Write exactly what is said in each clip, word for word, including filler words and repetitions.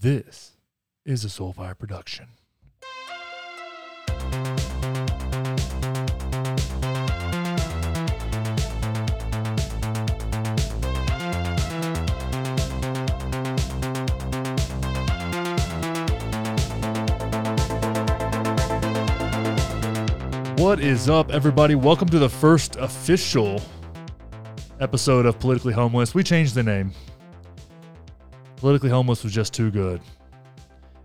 This is a Soulfire production. What is up, everybody? Welcome to the first official episode of Politically Homeless. We changed the name. Politically Homeless was just too good.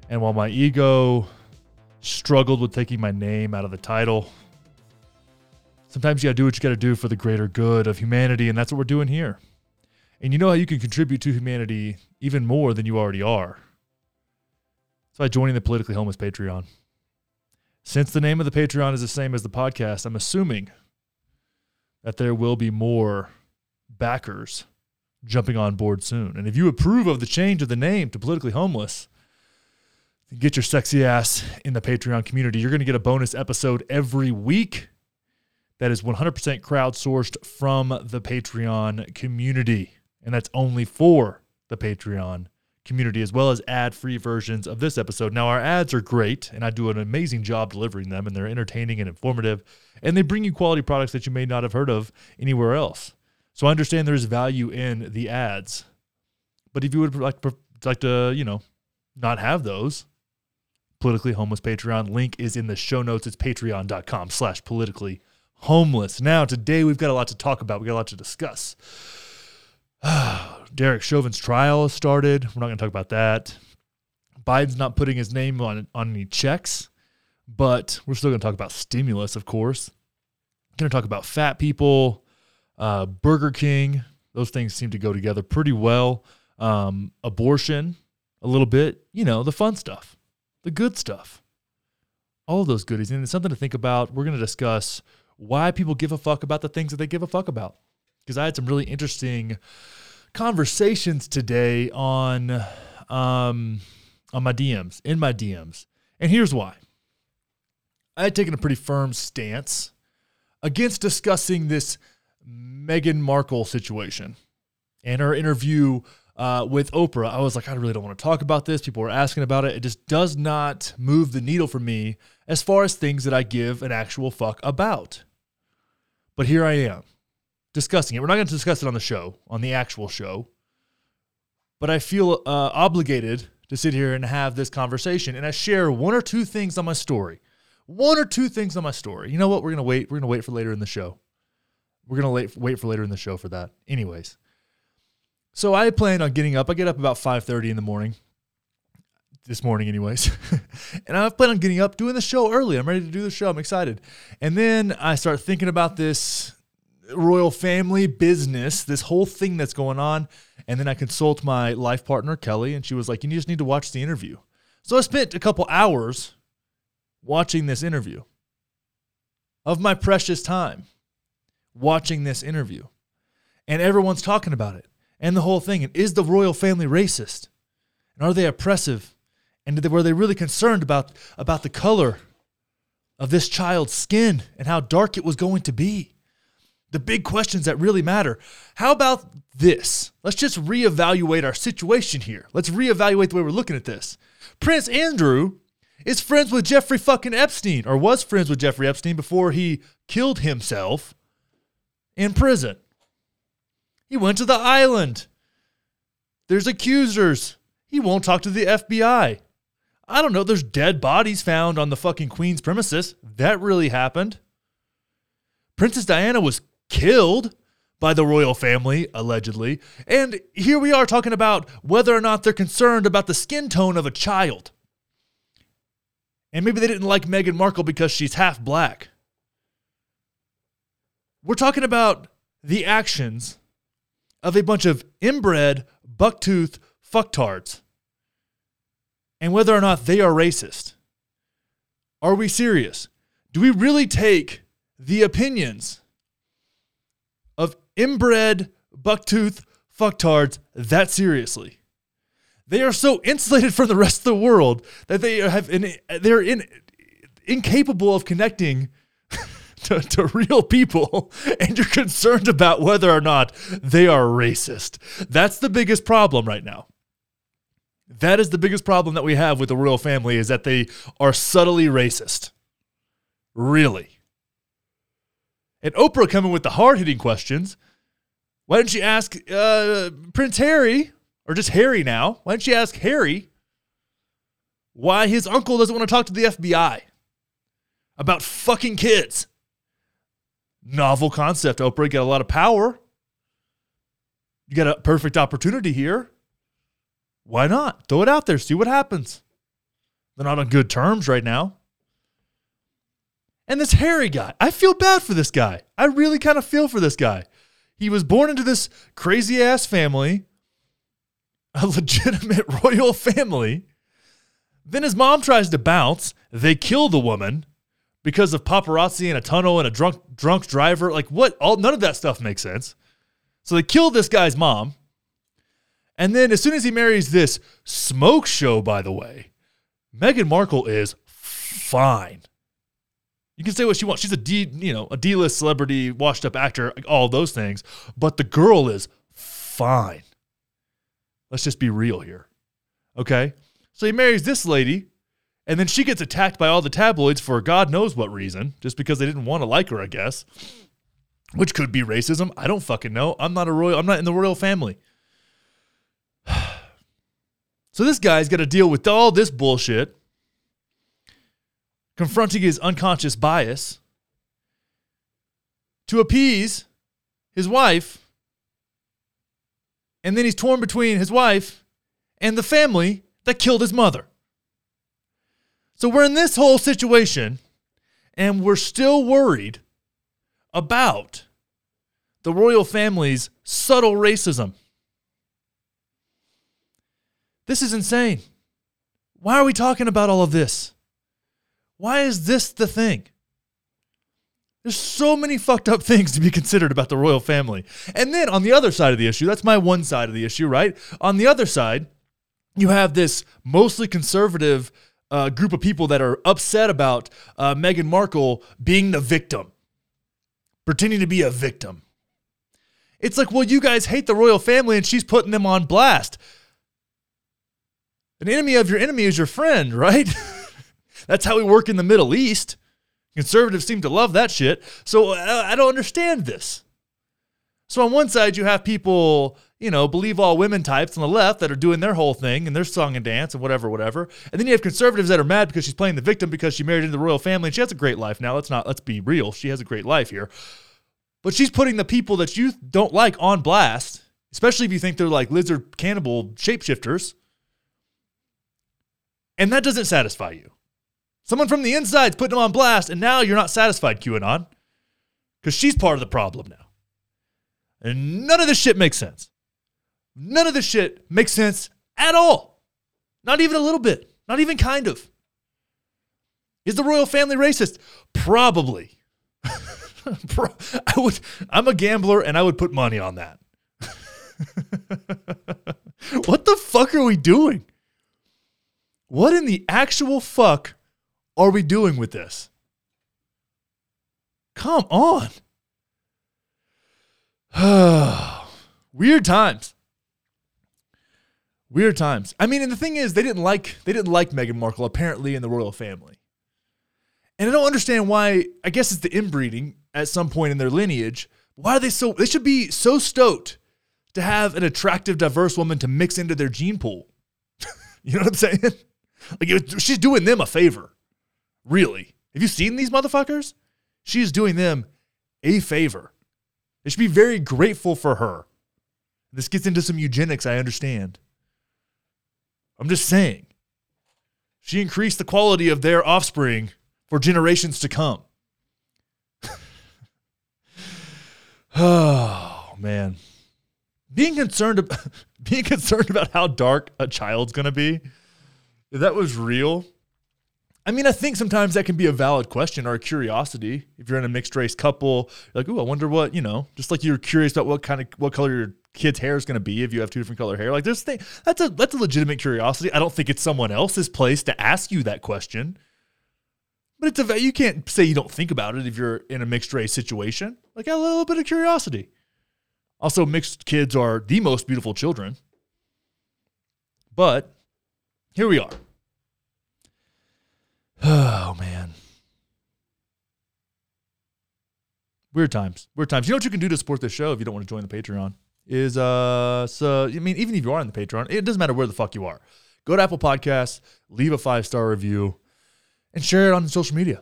And while my ego struggled with taking my name out of the title, sometimes you gotta do what you gotta do for the greater good of humanity, and that's what we're doing here. And you know how you can contribute to humanity even more than you already are? It's by joining the Politically Homeless Patreon. Since the name of the Patreon is the same as the podcast, I'm assuming that there will be more backers jumping on board soon. And if you approve of the change of the name to Politically Homeless, get your sexy ass in the Patreon community. You're going to get a bonus episode every week that is one hundred percent crowdsourced from the Patreon community. And that's only for the Patreon community, as well as ad-free versions of this episode. Now, our ads are great, and I do an amazing job delivering them, and they're entertaining and informative, and they bring you quality products that you may not have heard of anywhere else. So I understand there is value in the ads, but if you would like, like to, you know, not have those, Politically Homeless Patreon link is in the show notes. It's patreon.com slash politically homeless. Now, today we've got a lot to talk about. We've got a lot to discuss. Derek Chauvin's trial has started. We're not going to talk about that. Biden's not putting his name on, on any checks, but we're still going to talk about stimulus, of course. Going to talk about fat people. Uh, Burger King, those things seem to go together pretty well. Um, abortion, a little bit, you know, the fun stuff, the good stuff, all of those goodies. And it's something to think about. We're going to discuss why people give a fuck about the things that they give a fuck about, because I had some really interesting conversations today on, um, on my D Ms, in my D Ms. And here's why. I had taken a pretty firm stance against discussing this Meghan Markle situation and her interview uh, with Oprah. I was like, I really don't want to talk about this. People were asking about it. It just does not move the needle for me as far as things that I give an actual fuck about. But here I am discussing it. We're not going to discuss it on the show, on the actual show, but I feel uh, obligated to sit here and have this conversation. And I share one or two things on my story, one or two things on my story. You know what? We're going to wait. We're going to wait for later in the show. We're going to wait for later in the show for that. Anyways, so I plan on getting up. I get up about five thirty in the morning, this morning anyways, and I plan on getting up, doing the show early. I'm ready to do the show. I'm excited. And then I start thinking about this royal family business, this whole thing that's going on, and then I consult my life partner, Kelly, and she was like, you just need to watch the interview. So I spent a couple hours watching this interview of my precious time. Watching this interview, and everyone's talking about it and the whole thing. And is the royal family racist? And are they oppressive? And did they, were they really concerned about, about the color of this child's skin and how dark it was going to be? The big questions that really matter. How about this? Let's just reevaluate our situation here. Let's reevaluate the way we're looking at this. Prince Andrew is friends with Jeffrey fucking Epstein, or was friends with Jeffrey Epstein before he killed himself. In prison. He went to the island. There's accusers. He won't talk to the F B I. I don't know. There's dead bodies found on the fucking Queen's premises. That really happened. Princess Diana was killed by the royal family, allegedly. And here we are talking about whether or not they're concerned about the skin tone of a child. And maybe they didn't like Meghan Markle because she's half black. We're talking about the actions of a bunch of inbred, bucktooth fucktards and whether or not they are racist. Are we serious? Do we really take the opinions of inbred, bucktooth fucktards that seriously? They are so insulated from the rest of the world that they have an, they're in, incapable of connecting To, to real people, and you're concerned about whether or not they are racist. That's the biggest problem right now. That is the biggest problem that we have with the royal family, is that they are subtly racist. Really. And Oprah coming with the hard-hitting questions. Why didn't you ask uh, Prince Harry, or just Harry now, why didn't you ask Harry why his uncle doesn't want to talk to the F B I about fucking kids? Novel concept, Oprah. You got a lot of power. You got a perfect opportunity here. Why not? Throw it out there. See what happens. They're not on good terms right now. And this Harry guy, I feel bad for this guy. I really kind of feel for this guy. He was born into this crazy-ass family, a legitimate royal family. Then his mom tries to bounce. They kill the woman because of paparazzi and a tunnel and a drunk drunk driver. Like, what? All, none of that stuff makes sense. So they kill this guy's mom. And then as soon as he marries this smoke show, by the way, Meghan Markle is fine. You can say what she wants. She's a D, you know, a D-list celebrity, washed-up actor, all those things. But the girl is fine. Let's just be real here, okay? So he marries this lady, and then she gets attacked by all the tabloids for God knows what reason, just because they didn't want to like her, I guess, which could be racism. I don't fucking know. I'm not a royal. I'm not in the royal family. So this guy's got to deal with all this bullshit, confronting his unconscious bias to appease his wife, and then he's torn between his wife and the family that killed his mother. So we're in this whole situation, and we're still worried about the royal family's subtle racism. This is insane. Why are we talking about all of this? Why is this the thing? There's so many fucked up things to be considered about the royal family. And then on the other side of the issue, that's my one side of the issue, right? On the other side, you have this mostly conservative uh, group of people that are upset about uh, Meghan Markle being the victim, pretending to be a victim. It's like, well, you guys hate the royal family and she's putting them on blast. An enemy of your enemy is your friend, right? That's how we work in the Middle East. Conservatives seem to love that shit. So uh, I don't understand this. So on one side, you have people, you know, believe all women types on the left that are doing their whole thing and their song and dance and whatever, whatever. And then you have conservatives that are mad because she's playing the victim because she married into the royal family and she has a great life. Now, let's not, let's be real. She has a great life here. But she's putting the people that you don't like on blast, especially if you think they're like lizard cannibal shapeshifters. And that doesn't satisfy you. Someone from the inside's putting them on blast, and now you're not satisfied, QAnon, because she's part of the problem now. And none of this shit makes sense. None of this shit makes sense at all. Not even a little bit. Not even kind of. Is the royal family racist? Probably. I would. I'm a gambler, and I would put money on that. What the fuck are we doing? What in the actual fuck are we doing with this? Come on. Weird times. Weird times. I mean, and the thing is, they didn't like they didn't like Meghan Markle, apparently, in the royal family. And I don't understand why. I guess it's the inbreeding at some point in their lineage. Why are they so, they should be so stoked to have an attractive, diverse woman to mix into their gene pool. You know what I'm saying? Like, it was, she's doing them a favor. Really. Have you seen these motherfuckers? She's doing them a favor. They should be very grateful for her. This gets into some eugenics, I understand. I'm just saying. She increased the quality of their offspring for generations to come. Oh, man. Being concerned about, being concerned about how dark a child's going to be, if that was real. I mean, I think sometimes that can be a valid question or a curiosity. If you're in a mixed race couple, you're like, ooh, I wonder what, you know, just like you're curious about what kind of, what color your kid's hair is going to be if you have two different color hair. Like there's thing, that's a, that's a legitimate curiosity. I don't think it's someone else's place to ask you that question, but it's a, you can't say you don't think about it if you're in a mixed race situation. Like a little bit of curiosity. Also, mixed kids are the most beautiful children, but here we are. Oh, man. Weird times. Weird times. You know what you can do to support this show if you don't want to join the Patreon? Is, uh, so, I mean, even if you are on the Patreon, it doesn't matter where the fuck you are. Go to Apple Podcasts, leave a five-star review, and share it on social media.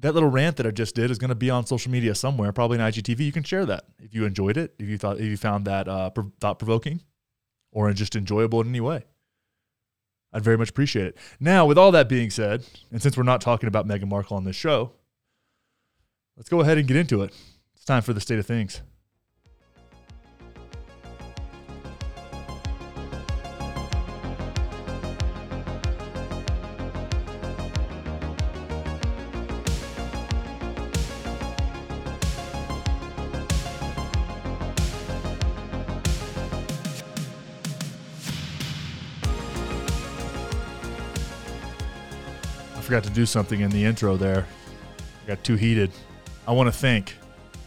That little rant that I just did is going to be on social media somewhere, probably on I G T V. You can share that if you enjoyed it, if you thought, if you found that uh, thought-provoking or just enjoyable in any way. I'd very much appreciate it. Now, with all that being said, and since we're not talking about Meghan Markle on this show, let's go ahead and get into it. It's time for the state of things. Forgot to do something in the intro there. Got too heated. I want to thank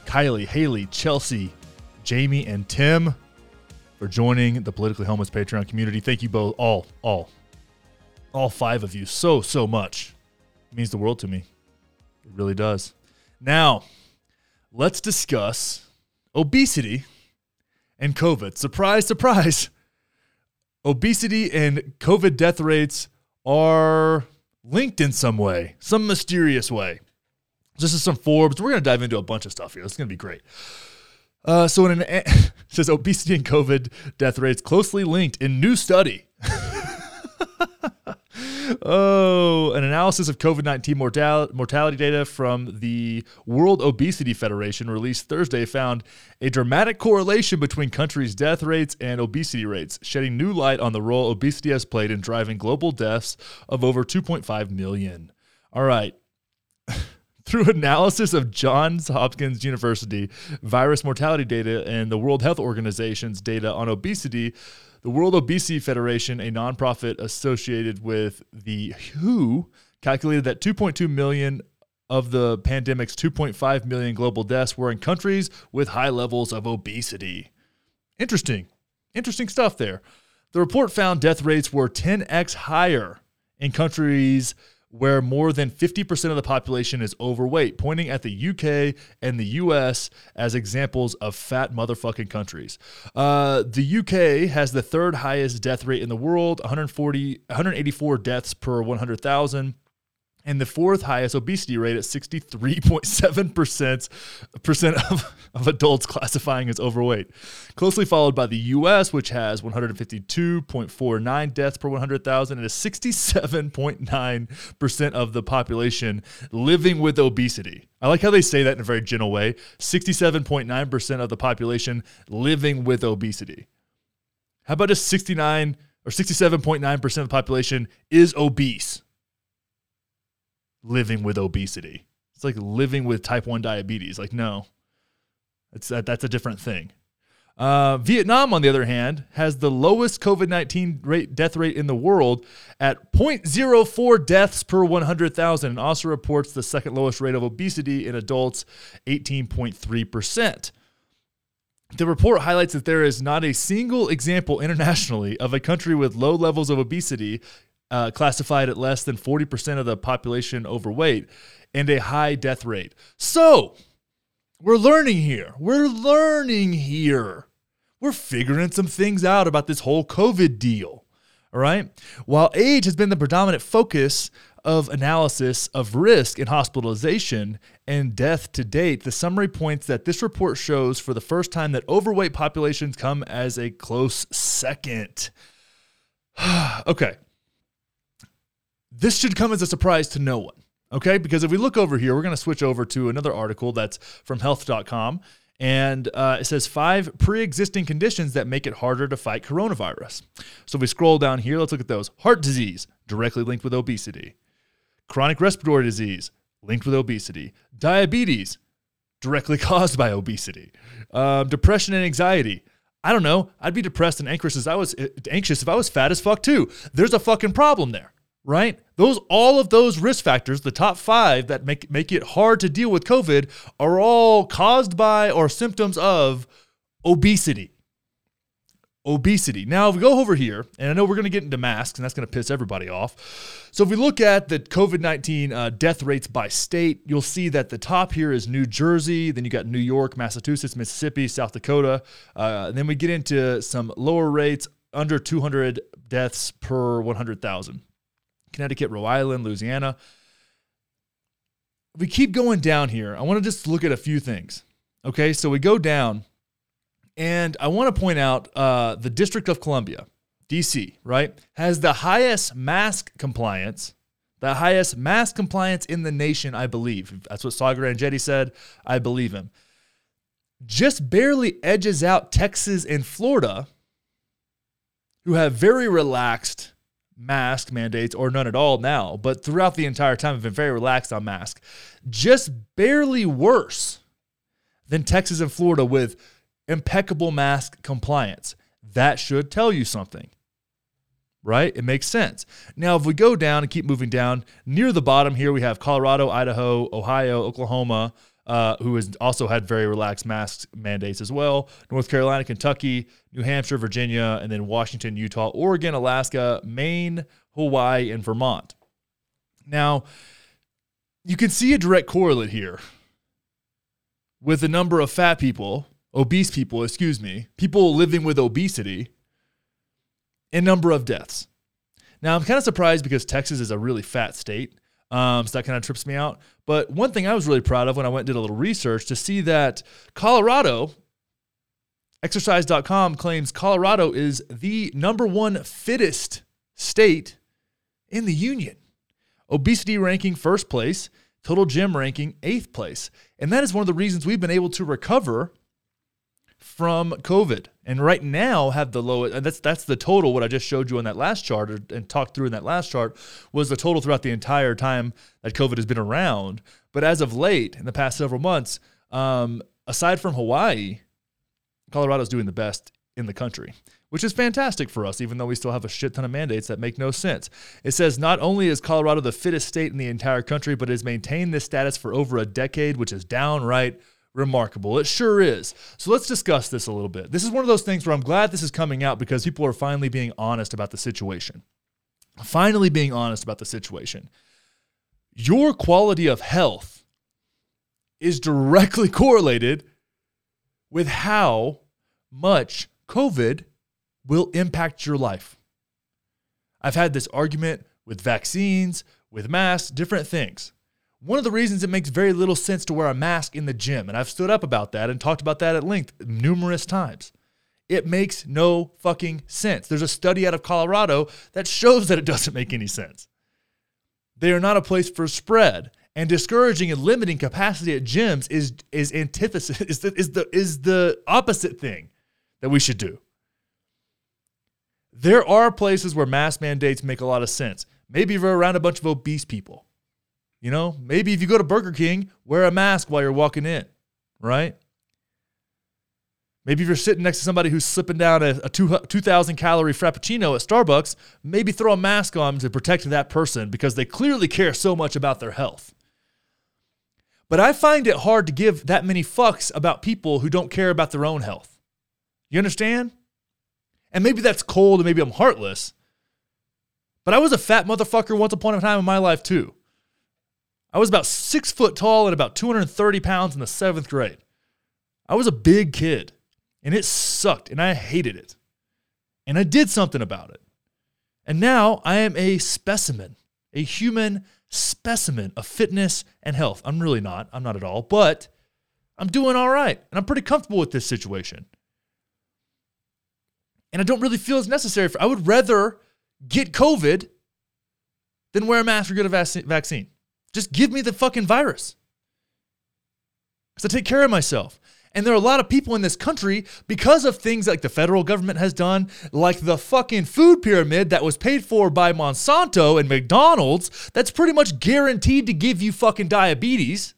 Kylie, Haley, Chelsea, Jamie, and Tim for joining the Politically Homeless Patreon community. Thank you both, all, all, all five of you so, so much. It means the world to me. It really does. Now, let's discuss obesity and COVID. Surprise, surprise. Obesity and COVID death rates are linked in some way, some mysterious way. This is some Forbes. We're going to dive into a bunch of stuff here. It's going to be great. Uh, so in an, it says obesity and COVID death rates closely linked in new study. Oh, an analysis of COVID nineteen mortal- mortality data from the World Obesity Federation released Thursday found a dramatic correlation between countries' death rates and obesity rates, shedding new light on the role obesity has played in driving global deaths of over two point five million. All right. Through analysis of Johns Hopkins University virus mortality data and the World Health Organization's data on obesity, the World Obesity Federation, a nonprofit associated with the W H O, calculated that two point two million of the pandemic's two point five million global deaths were in countries with high levels of obesity. Interesting. Interesting stuff there. The report found death rates were ten x higher in countries where more than fifty percent of the population is overweight, pointing at the U K and the U S as examples of fat motherfucking countries. Uh, the U K has the third highest death rate in the world, one hundred eighty-four deaths per one hundred thousand, and the fourth highest obesity rate at sixty-three point seven percent of, of adults classifying as overweight. Closely followed by the U S, which has one hundred fifty-two point four nine deaths per one hundred thousand and is sixty-seven point nine percent of the population living with obesity. I like how they say that in a very gentle way. sixty-seven point nine percent of the population living with obesity. How about just sixty-nine or sixty-seven point nine percent of the population is obese? Living with obesity. It's like living with type one diabetes. Like, no, it's, that, that's a different thing. Uh, Vietnam, on the other hand, has the lowest COVID nineteen rate, death rate in the world at zero point zero four deaths per one hundred thousand and also reports the second lowest rate of obesity in adults, eighteen point three percent. The report highlights that there is not a single example internationally of a country with low levels of obesity Uh, classified at less than forty percent of the population overweight, and a high death rate. So, we're learning here. We're learning here. We're figuring some things out about this whole COVID deal, all right? While age has been the predominant focus of analysis of risk in hospitalization and death to date, the summary points that this report shows for the first time that overweight populations come as a close second. Okay. This should come as a surprise to no one, okay? Because if we look over here, we're going to switch over to another article that's from health dot com, and uh, it says five pre-existing conditions that make it harder to fight coronavirus. So if we scroll down here, let's look at those. Heart disease, directly linked with obesity. Chronic respiratory disease, linked with obesity. Diabetes, directly caused by obesity. Um, depression and anxiety. I don't know. I'd be depressed and anxious as I was anxious if I was fat as fuck too. There's a fucking problem there. Right? Those, all of those risk factors, the top five that make, make it hard to deal with COVID are all caused by or symptoms of obesity. obesity. Now, if we go over here, and I know we're going to get into masks, and that's going to piss everybody off. So if we look at the COVID nineteen uh, death rates by state, you'll see that the top here is New Jersey. Then you got New York, Massachusetts, Mississippi, South Dakota. Uh, and then we get into some lower rates, under two hundred deaths per one hundred thousand. Connecticut, Rhode Island, Louisiana. We keep going down here. I want to just look at a few things. Okay, so we go down, and I want to point out uh, the District of Columbia, D C, right, has the highest mask compliance, the highest mask compliance in the nation, I believe. That's what Saagar Enjeti said. I believe him. Just barely edges out Texas and Florida, who have very relaxed mask mandates or none at all now, but throughout the entire time have been very relaxed on mask. Just barely worse than Texas and Florida with impeccable mask compliance. That should tell you something, right? It makes sense. Now, if we go down and keep moving down, near the bottom here, we have Colorado, Idaho, Ohio, Oklahoma, uh, who has also had very relaxed mask mandates as well. North Carolina, Kentucky, New Hampshire, Virginia, and then Washington, Utah, Oregon, Alaska, Maine, Hawaii, and Vermont. Now, you can see a direct correlate here with the number of fat people, obese people, excuse me, people living with obesity, and number of deaths. Now, I'm kind of surprised because Texas is a really fat state, um, so that kind of trips me out. But one thing I was really proud of when I went and did a little research to see that Colorado, exercise dot com claims Colorado is the number one fittest state in the union. Obesity ranking first place, total gym ranking eighth place. And that is one of the reasons we've been able to recover from COVID. And right now have the lowest, and that's that's the total, what I just showed you on that last chart or, and talked through in that last chart was the total throughout the entire time that COVID has been around. But as of late, in the past several months, um, aside from Hawaii, Colorado's doing the best in the country, which is fantastic for us, even though we still have a shit ton of mandates that make no sense. It says not only is Colorado the fittest state in the entire country, but has maintained this status for over a decade, which is downright remarkable. It sure is. So let's discuss this a little bit. This is one of those things where I'm glad this is coming out because people are finally being honest about the situation. Finally being honest about the situation. Your quality of health is directly correlated with how much COVID will impact your life. I've had this argument with vaccines, with masks, different things. One of the reasons it makes very little sense to wear a mask in the gym, and I've stood up about that and talked about that at length numerous times. It makes no fucking sense. There's a study out of Colorado that shows that it doesn't make any sense. They are not a place for spread, and discouraging and limiting capacity at gyms is is antithesis is the, is the is the opposite thing that we should do. There are places where mask mandates make a lot of sense. Maybe if you're around a bunch of obese people. You know, maybe if you go to Burger King, wear a mask while you're walking in, right? Maybe if you're sitting next to somebody who's slipping down a, a two thousand calorie Frappuccino at Starbucks, maybe throw a mask on to protect that person because they clearly care so much about their health. But I find it hard to give that many fucks about people who don't care about their own health. You understand? And maybe that's cold and maybe I'm heartless. But I was a fat motherfucker once upon a time in my life too. I was about six foot tall and about two hundred thirty pounds in the seventh grade. I was a big kid and it sucked and I hated it. And I did something about it. And now I am a specimen, a human specimen of fitness and health. I'm really not. I'm not at all. But I'm doing all right. And I'm pretty comfortable with this situation. And I don't really feel it's necessary. For, I would rather get COVID than wear a mask or get a vac- vaccine. Just give me the fucking virus. Because I take care of myself. And there are a lot of people in this country, because of things like the federal government has done, like the fucking food pyramid that was paid for by Monsanto and McDonald's, that's pretty much guaranteed to give you fucking diabetes.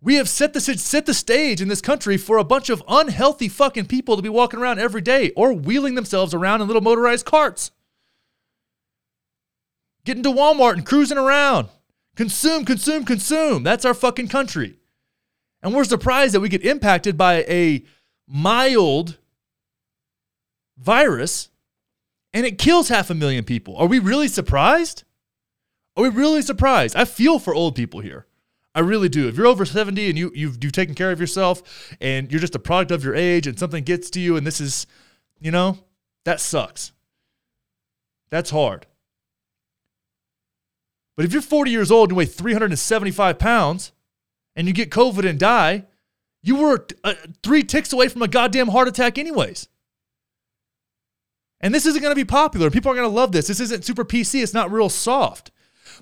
We have set the, set the stage in this country for a bunch of unhealthy fucking people to be walking around every day or wheeling themselves around in little motorized carts. Getting to Walmart and cruising around. Consume, consume, consume. That's our fucking country. And we're surprised that we get impacted by a mild virus and it kills half a million people. Are we really surprised? Are we really surprised? I feel for old people here. I really do. If you're over seventy and you, you've, you've taken care of yourself and you're just a product of your age and something gets to you and this is, you know, that sucks. That's hard. But if you're forty years old and weigh three hundred seventy-five pounds and you get COVID and die, you were uh, three ticks away from a goddamn heart attack anyways. And this isn't going to be popular. People aren't going to love this. This isn't super P C. It's not real soft.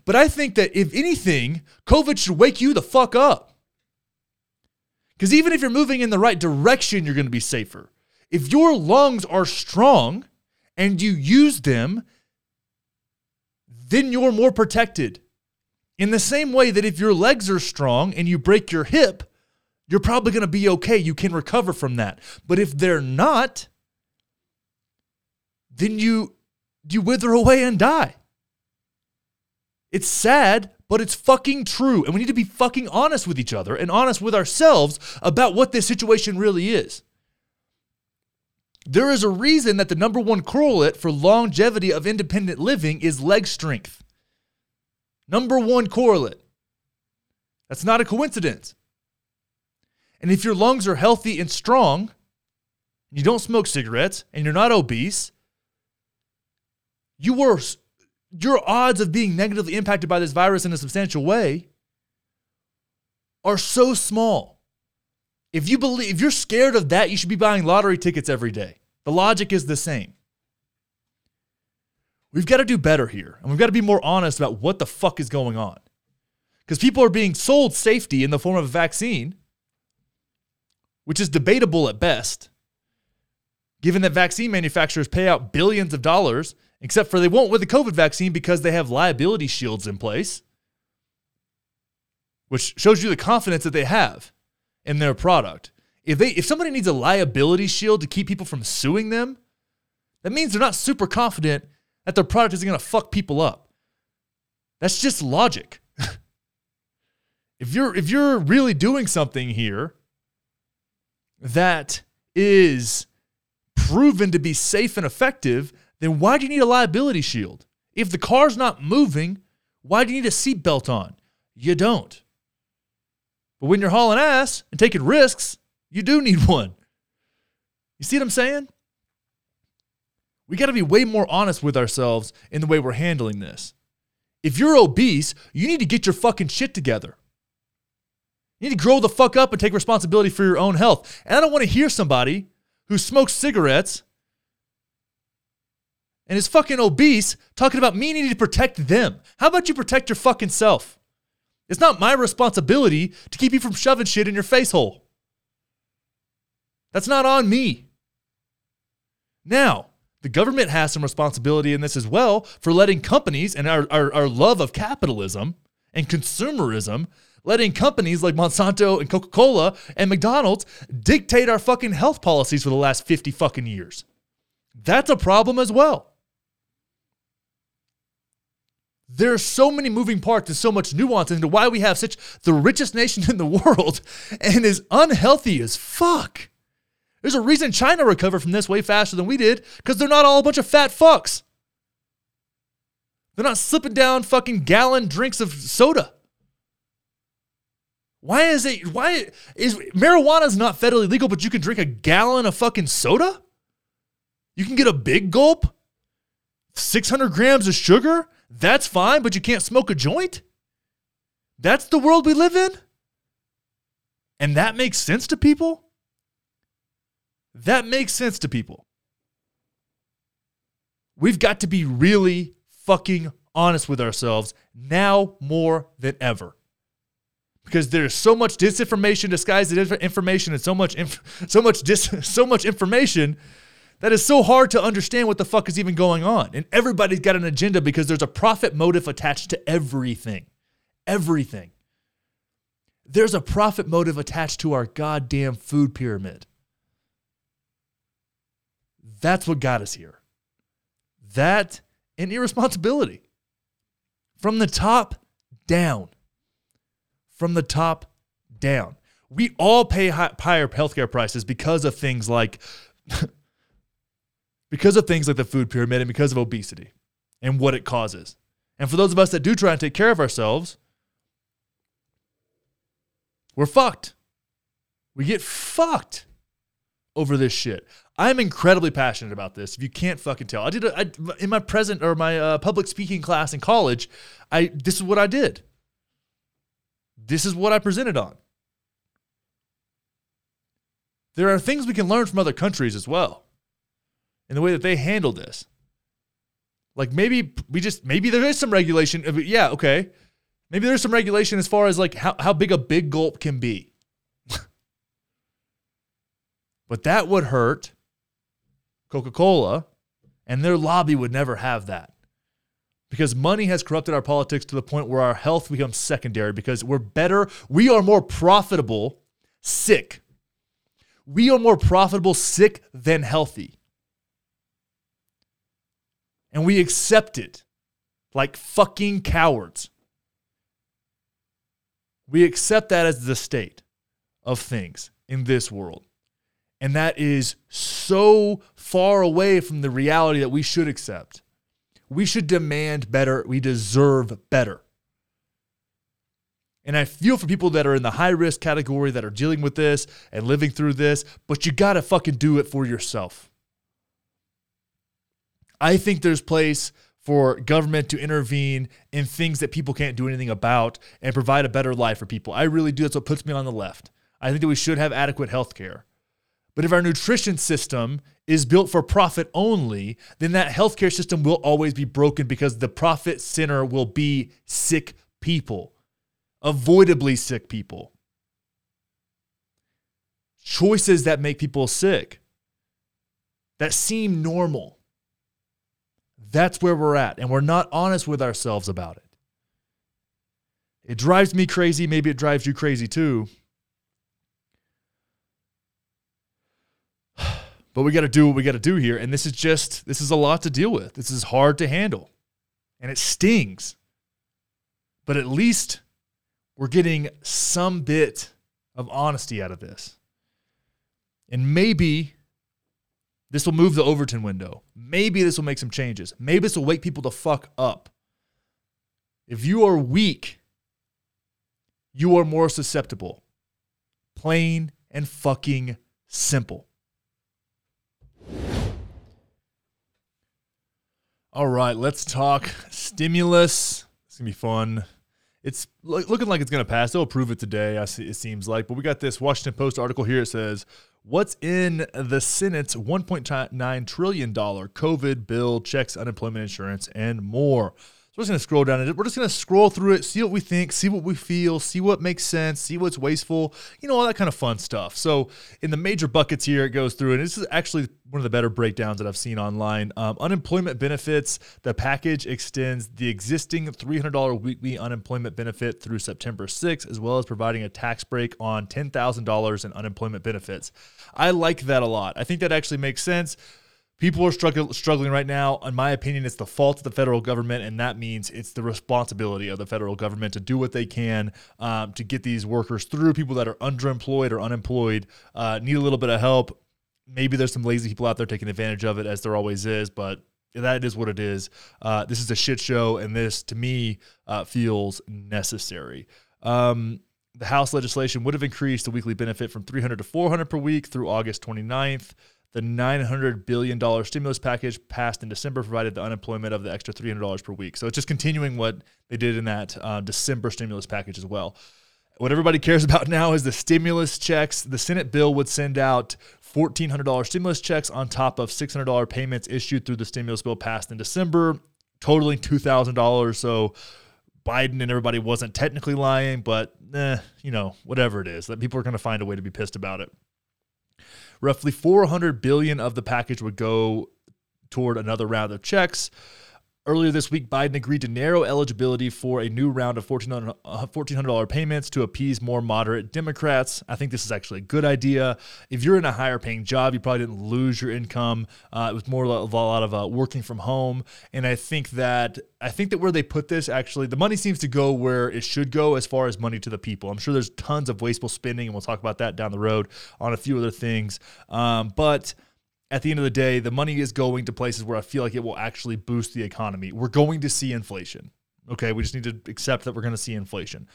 But I think that if anything, COVID should wake you the fuck up. Because even if you're moving in the right direction, you're going to be safer. If your lungs are strong and you use them, then you're more protected. In the same way that if your legs are strong and you break your hip, you're probably going to be okay. You can recover from that. But if they're not, then you, you wither away and die. It's sad, but it's fucking true. And we need to be fucking honest with each other and honest with ourselves about what this situation really is. There is a reason that the number one correlate for longevity of independent living is leg strength. Number one correlate. That's not a coincidence. And if your lungs are healthy and strong, you don't smoke cigarettes, and you're not obese, you are... your odds of being negatively impacted by this virus in a substantial way are so small. If you believe, if you're scared of that, you should be buying lottery tickets every day. The logic is the same. We've got to do better here. And we've got to be more honest about what the fuck is going on. Because people are being sold safety in the form of a vaccine, which is debatable at best, given that vaccine manufacturers pay out billions of dollars, except for they won't with the COVID vaccine because they have liability shields in place, which shows you the confidence that they have in their product. If they, if somebody needs a liability shield to keep people from suing them, that means they're not super confident that their product isn't going to fuck people up. That's just logic. If you're, if you're really doing something here that is proven to be safe and effective, then why do you need a liability shield? If the car's not moving, why do you need a seatbelt on? You don't. But when you're hauling ass and taking risks, you do need one. You see what I'm saying? We got to be way more honest with ourselves in the way we're handling this. If you're obese, you need to get your fucking shit together. You need to grow the fuck up and take responsibility for your own health. And I don't want to hear somebody who smokes cigarettes and is fucking obese talking about me needing to protect them. How about you protect your fucking self? It's not my responsibility to keep you from shoving shit in your face hole. That's not on me. Now, the government has some responsibility in this as well for letting companies and our, our, our love of capitalism and consumerism, letting companies like Monsanto and Coca-Cola and McDonald's dictate our fucking health policies for the last fifty fucking years. That's a problem as well. There's so many moving parts and so much nuance into why we have such the richest nation in the world and is unhealthy as fuck. There's a reason China recovered from this way faster than we did, because they're not all a bunch of fat fucks. They're not slipping down fucking gallon drinks of soda. Why is it, why is marijuana's not federally legal, but you can drink a gallon of fucking soda? You can get a big gulp, six hundred grams of sugar. That's fine, but you can't smoke a joint? That's the world we live in? And that makes sense to people? That makes sense to people. We've got to be really fucking honest with ourselves now more than ever. Because there's so much disinformation disguised as information and so much inf- so much dis- so much information that is so hard to understand what the fuck is even going on. And everybody's got an agenda because there's a profit motive attached to everything. Everything. There's a profit motive attached to our goddamn food pyramid. That's what got us here. That and irresponsibility. From the top down. From the top down. We all pay higher healthcare prices because of things like... because of things like the food pyramid and because of obesity and what it causes. And for those of us that do try and take care of ourselves, we're fucked. We get fucked over this shit. I'm incredibly passionate about this. If you can't fucking tell, I did a, I, in my present or my uh, public speaking class in college. I this is what I did. This is what I presented on. There are things we can learn from other countries as well, in the way that they handle this. Like maybe we just maybe there is some regulation. Yeah, okay. Maybe there's some regulation as far as like how, how big a big gulp can be. But that would hurt Coca-Cola, and their lobby would never have that. Because money has corrupted our politics to the point where our health becomes secondary because we're better, we are more profitable sick. We are more profitable sick than healthy. And we accept it like fucking cowards. We accept that as the state of things in this world. And that is so far away from the reality that we should accept. We should demand better. We deserve better. And I feel for people that are in the high-risk category that are dealing with this and living through this, but you got to fucking do it for yourself. I think there's place for government to intervene in things that people can't do anything about and provide a better life for people. I really do. That's what puts me on the left. I think that we should have adequate health care. But if our nutrition system is built for profit only, then that healthcare system will always be broken because the profit center will be sick people, avoidably sick people. Choices that make people sick, that seem normal. That's where we're at, and we're not honest with ourselves about it. It drives me crazy. Maybe it drives you crazy too. But we got to do what we got to do here. And this is just, this is a lot to deal with. This is hard to handle. And it stings. But at least we're getting some bit of honesty out of this. And maybe this will move the Overton window. Maybe this will make some changes. Maybe this will wake people the fuck up. If you are weak, you are more susceptible. Plain and fucking simple. All right, let's talk stimulus. It's going to be fun. It's lo- looking like it's going to pass. They'll approve it today, I see, it seems like. But we got this Washington Post article here. It says, what's in the Senate's one point nine trillion dollars COVID bill, checks, unemployment insurance, and more? So we're just going to scroll down. We're just going to scroll through it, see what we think, see what we feel, see what makes sense, see what's wasteful, you know, all that kind of fun stuff. So in the major buckets here, it goes through, and this is actually one of the better breakdowns that I've seen online. Um, unemployment benefits, the package extends the existing three hundred dollars weekly unemployment benefit through September sixth, as well as providing a tax break on ten thousand dollars in unemployment benefits. I like that a lot. I think that actually makes sense. People are strugg- struggling right now. In my opinion, it's the fault of the federal government, and that means it's the responsibility of the federal government to do what they can um, to get these workers through. People that are underemployed or unemployed uh, need a little bit of help. Maybe there's some lazy people out there taking advantage of it, as there always is, but that is what it is. Uh, this is a shit show, and this, to me, uh, feels necessary. Um The House legislation would have increased the weekly benefit from three hundred dollars to four hundred dollars per week through August twenty-ninth. The nine hundred billion dollars stimulus package passed in December provided the unemployment of the extra three hundred dollars per week. So it's just continuing what they did in that uh, December stimulus package as well. What everybody cares about now is the stimulus checks. The Senate bill would send out one thousand four hundred dollars stimulus checks on top of six hundred dollars payments issued through the stimulus bill passed in December, totaling two thousand dollars. So Biden and everybody wasn't technically lying, but, eh, you know, whatever it is, that people are going to find a way to be pissed about it. Roughly four hundred billion dollars of the package would go toward another round of checks. Earlier this week, Biden agreed to narrow eligibility for a new round of one thousand four hundred dollars payments to appease more moderate Democrats. I think this is actually a good idea. If you're in a higher paying job, you probably didn't lose your income. Uh, it was more of a lot of uh, working from home. And I think that I think that where they put this, actually, the money seems to go where it should go as far as money to the people. I'm sure there's tons of wasteful spending, and we'll talk about that down the road on a few other things. Um, but at the end of the day, the money is going to places where I feel like it will actually boost the economy. We're going to see inflation. Okay, we just need to accept that we're going to see inflation.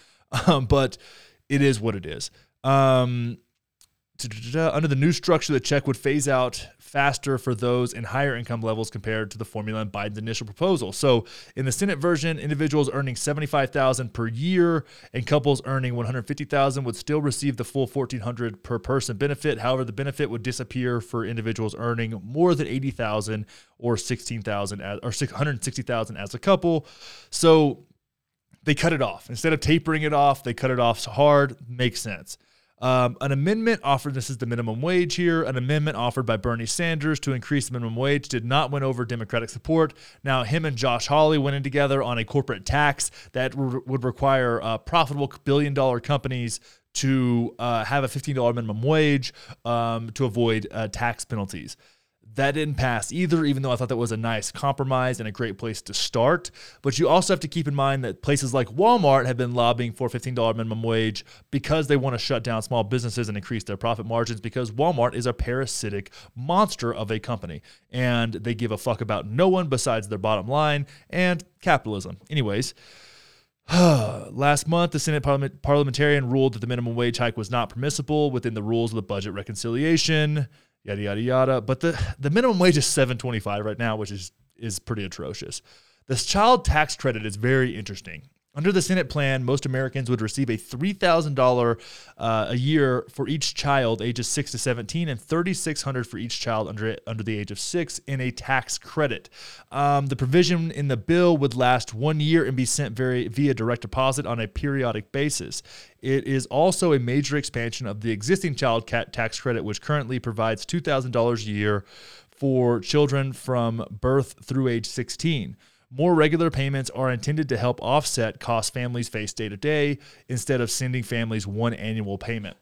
Um, but it is what it is. Um, under the new structure, the check would phase out faster for those in higher income levels compared to the formula in Biden's initial proposal. So in the Senate version, individuals earning seventy-five thousand dollars per year and couples earning one hundred fifty thousand dollars would still receive the full fourteen hundred dollars per person benefit. However, the benefit would disappear for individuals earning more than eighty thousand dollars or sixteen thousand dollars or one hundred sixty thousand dollars as a couple. So they cut it off. Instead of tapering it off, they cut it off hard. Makes sense. Um, an amendment offered, this is the minimum wage here, an amendment offered by Bernie Sanders to increase the minimum wage did not win over Democratic support. Now, him and Josh Hawley went in together on a corporate tax that re- would require uh, profitable billion-dollar companies to uh, have a fifteen dollars minimum wage um, to avoid uh, tax penalties. That didn't pass either, even though I thought that was a nice compromise and a great place to start. But you also have to keep in mind that places like Walmart have been lobbying for fifteen dollars minimum wage because they want to shut down small businesses and increase their profit margins, because Walmart is a parasitic monster of a company and they give a fuck about no one besides their bottom line and capitalism. Anyways, last month, the Senate parliament- parliamentarian ruled that the minimum wage hike was not permissible within the rules of the budget reconciliation. Yada, yada, yada. But the, the minimum wage is seven twenty-five right now, which is, is pretty atrocious. This child tax credit is very interesting. Under the Senate plan, most Americans would receive a three thousand dollars uh, a year for each child ages six to seventeen and three thousand six hundred dollars for each child under under the age of six in a tax credit. Um, the provision in the bill would last one year and be sent very, via direct deposit on a periodic basis. It is also a major expansion of the existing child tax credit, which currently provides two thousand dollars a year for children from birth through age sixteen. More regular payments are intended to help offset costs families face day to day instead of sending families one annual payment.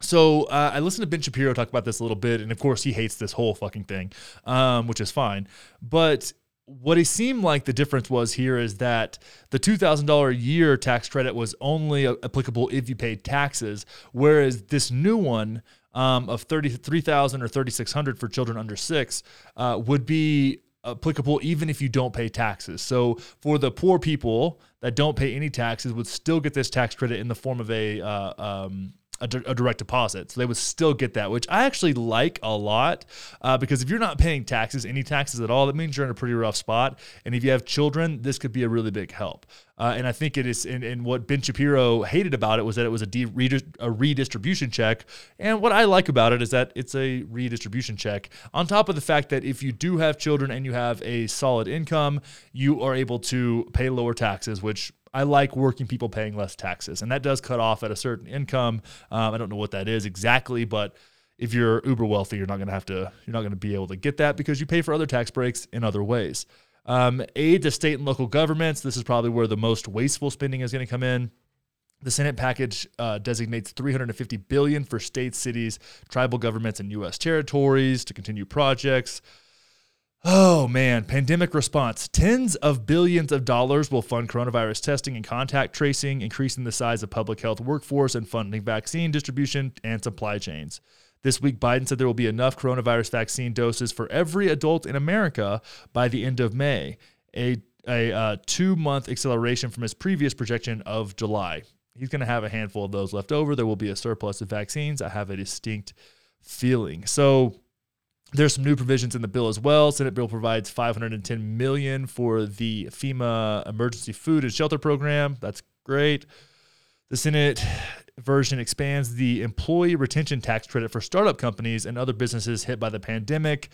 So uh, I listened to Ben Shapiro talk about this a little bit, and of course he hates this whole fucking thing, um, which is fine. But what it seemed like the difference was here is that the two thousand dollars a year tax credit was only applicable if you paid taxes, whereas this new one um, of thirty-three thousand dollars or thirty-six hundred dollars for children under six uh, would be applicable even if you don't pay taxes. So for the poor people that don't pay any taxes would still get this tax credit in the form of a uh, um, a, d- a direct deposit. So they would still get that, which I actually like a lot uh, because if you're not paying taxes, any taxes at all, that means you're in a pretty rough spot. And if you have children, this could be a really big help. Uh, and I think it is, and, and what Ben Shapiro hated about it was that it was a, de- redist- a redistribution check. And what I like about it is that it's a redistribution check. On top of the fact that if you do have children and you have a solid income, you are able to pay lower taxes, which I like working people paying less taxes. And that does cut off at a certain income. Um, I don't know what that is exactly, but if you're uber wealthy, you're not going to have to, you're not going to be able to get that because you pay for other tax breaks in other ways. Um, aid to state and local governments. This is probably where the most wasteful spending is going to come in. The Senate package uh, designates three hundred fifty billion dollars for states, cities, tribal governments, and U S territories to continue projects. Oh, man. Pandemic response. Tens of billions of dollars will fund coronavirus testing and contact tracing, increasing the size of public health workforce and funding vaccine distribution and supply chains. This week, Biden said there will be enough coronavirus vaccine doses for every adult in America by the end of May, a, a uh, two-month acceleration from his previous projection of July. He's going to have a handful of those left over. There will be a surplus of vaccines. I have a distinct feeling. So there's some new provisions in the bill as well. Senate bill provides five hundred ten million dollars for the FEMA Emergency Food and Shelter Program. That's great. The Senate version expands the employee retention tax credit for startup companies and other businesses hit by the pandemic.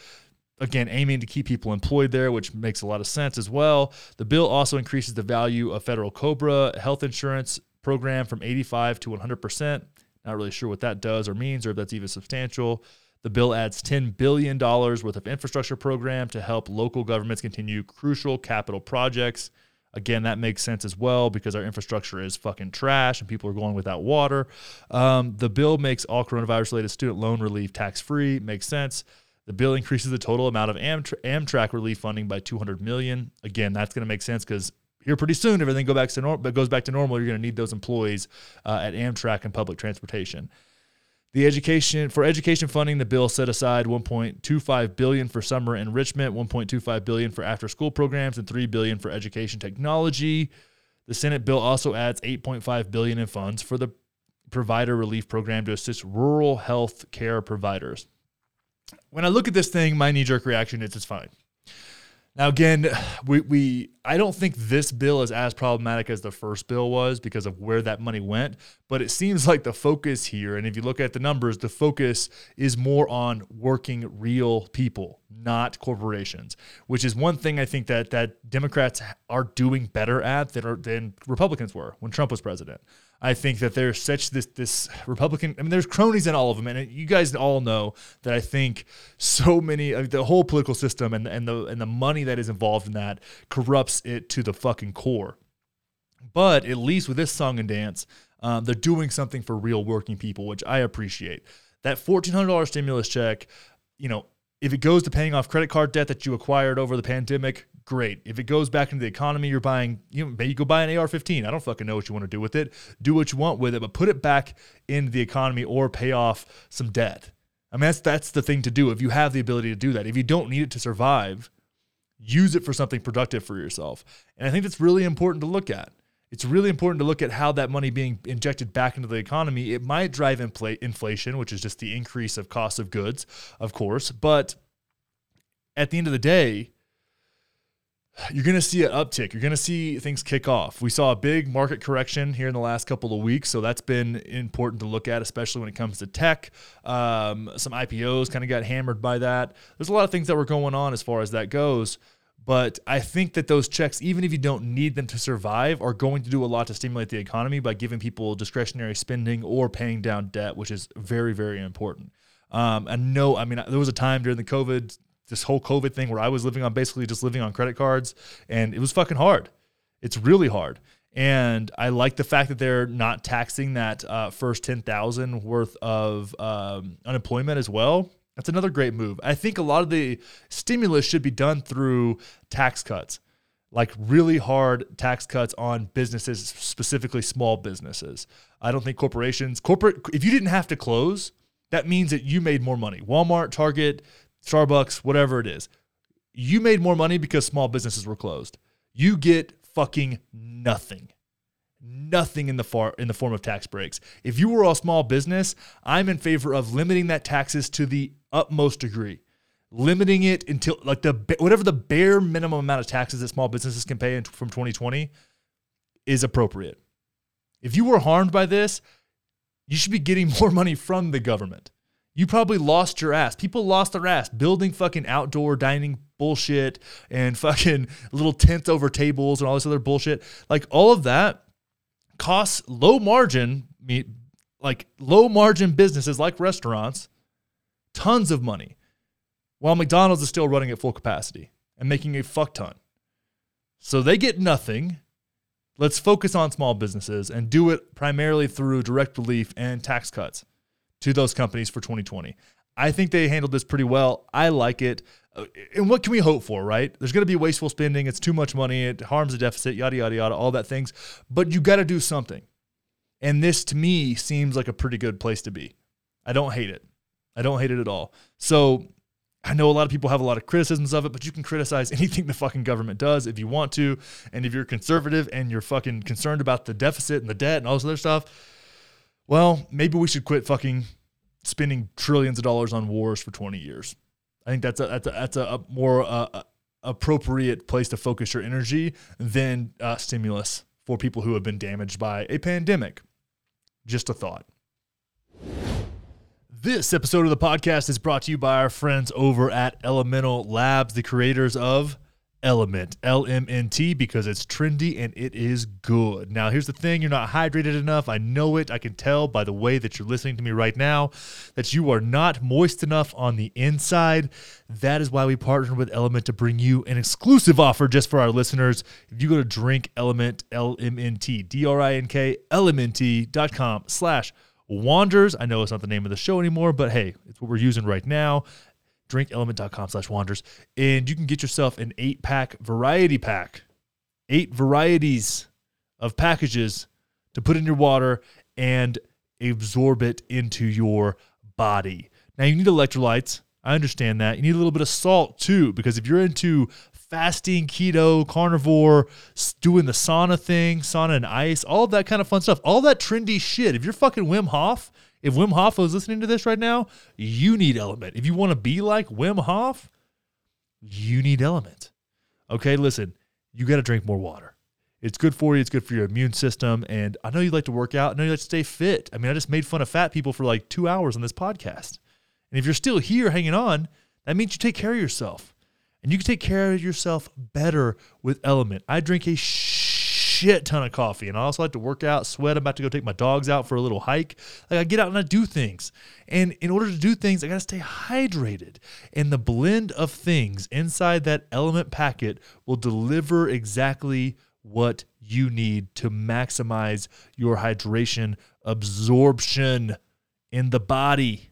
Again, aiming to keep people employed there, which makes a lot of sense as well. The bill also increases the value of federal COBRA health insurance program from eighty-five to one hundred percent. Not really sure what that does or means or if that's even substantial. The bill adds ten billion dollars worth of infrastructure program to help local governments continue crucial capital projects. Again, that makes sense as well because our infrastructure is fucking trash and people are going without water. Um, the bill makes all coronavirus-related student loan relief tax-free. Makes sense. The bill increases the total amount of Amtrak, Amtrak relief funding by two hundred million dollars. Again, that's going to make sense because here pretty soon everything go back to norm- goes back to normal. You're going to need those employees uh, at Amtrak and public transportation. The education for education funding, the bill set aside one point two five billion dollars for summer enrichment, one point two five billion dollars for after-school programs, and three billion dollars for education technology. The Senate bill also adds eight point five billion dollars in funds for the provider relief program to assist rural health care providers. When I look at this thing, my knee-jerk reaction is it's fine. Now, again, we, we I don't think this bill is as problematic as the first bill was because of where that money went, but it seems like the focus here, and if you look at the numbers, the focus is more on working real people, not corporations, which is one thing I think that that Democrats are doing better at than, are, than Republicans were when Trump was president. I think that there's such this this Republican, I mean, there's cronies in all of them, and you guys all know that I think so many of the whole political system and and the and the money that is involved in that corrupts it to the fucking core. But at least with this song and dance, um, they're doing something for real working people, which I appreciate. That fourteen hundred dollars stimulus check, you know, if it goes to paying off credit card debt that you acquired over the pandemic, great. If it goes back into the economy, you're buying, you know, maybe go buy an A R fifteen. I don't fucking know what you want to do with it. Do what you want with it, but put it back into the economy or pay off some debt. I mean, that's, that's the thing to do if you have the ability to do that. If you don't need it to survive, use it for something productive for yourself. And I think that's really important to look at. It's really important to look at how that money being injected back into the economy. It might drive infl- inflation, which is just the increase of cost of goods, of course. But at the end of the day, you're going to see an uptick. You're going to see things kick off. We saw a big market correction here in the last couple of weeks, so that's been important to look at, especially when it comes to tech. Um, some I P Os kind of got hammered by that. There's a lot of things that were going on as far as that goes, but I think that those checks, even if you don't need them to survive, are going to do a lot to stimulate the economy by giving people discretionary spending or paying down debt, which is very, very important. Um, I know, I mean, there was a time during the COVID this whole COVID thing where I was living on basically just living on credit cards, and it was fucking hard. It's really hard. And I like the fact that they're not taxing that uh, first ten thousand worth of um, unemployment as well. That's another great move. I think a lot of the stimulus should be done through tax cuts, like really hard tax cuts on businesses, specifically small businesses. I don't think corporations, corporate, if you didn't have to close, that means that you made more money. Walmart, Target, Starbucks, whatever it is. You made more money because small businesses were closed. You get fucking nothing. Nothing in the far in the form of tax breaks. If you were a small business, I'm in favor of limiting that taxes to the utmost degree. Limiting it until like the whatever the bare minimum amount of taxes that small businesses can pay in, from twenty twenty is appropriate. If you were harmed by this, you should be getting more money from the government. You probably lost your ass. People lost their ass building fucking outdoor dining bullshit and fucking little tents over tables and all this other bullshit. Like all of that costs low margin, like low margin businesses like restaurants, tons of money, while McDonald's is still running at full capacity and making a fuck ton. So they get nothing. Let's focus on small businesses and do it primarily through direct relief and tax cuts to those companies for twenty twenty. I think they handled this pretty well. I like it. And what can we hope for, right? There's going to be wasteful spending. It's too much money. It harms the deficit, yada, yada, yada, all that things. But you got to do something. And this, to me, seems like a pretty good place to be. I don't hate it. I don't hate it at all. So I know a lot of people have a lot of criticisms of it, but you can criticize anything the fucking government does if you want to. And if you're conservative and you're fucking concerned about the deficit and the debt and all this other stuff, well, maybe we should quit fucking spending trillions of dollars on wars for twenty years. I think that's a that's a, that's a more uh, appropriate place to focus your energy than uh, stimulus for people who have been damaged by a pandemic. Just a thought. This episode of the podcast is brought to you by our friends over at Elemental Labs, the creators of Element, L M N T, because it's trendy and it is good. Now, here's the thing. You're not hydrated enough. I know it. I can tell by the way that you're listening to me right now that you are not moist enough on the inside. That is why we partnered with Element to bring you an exclusive offer just for our listeners. If you go to Drink Element, L M N T, D R I N K, L M N T dot com slash Wanders. I know it's not the name of the show anymore, but hey, it's what we're using right now. Drink element dot com slash wanders, and you can get yourself an eight pack variety pack, eight varieties of packages to put in your water, and absorb it into your body. Now, you need electrolytes. I understand that. You need a little bit of salt too, because if you're into fasting, keto, carnivore, doing the sauna thing, sauna and ice, all that kind of fun stuff, all that trendy shit. If you're fucking Wim Hof, if Wim Hof was listening to this right now, you need element. If you want to be like Wim Hof, you need element. Okay, listen, you got to drink more water. It's good for you. It's good for your immune system. And I know you like to work out. I know you like to stay fit. I mean, I just made fun of fat people for like two hours on this podcast. And if you're still here hanging on, that means you take care of yourself. And you can take care of yourself better with Element. I drink a shit ton of coffee. And I also like to work out, sweat. I'm about to go take my dogs out for a little hike. Like, I get out and I do things. And in order to do things, I got to stay hydrated. And the blend of things inside that Element packet will deliver exactly what you need to maximize your hydration absorption in the body.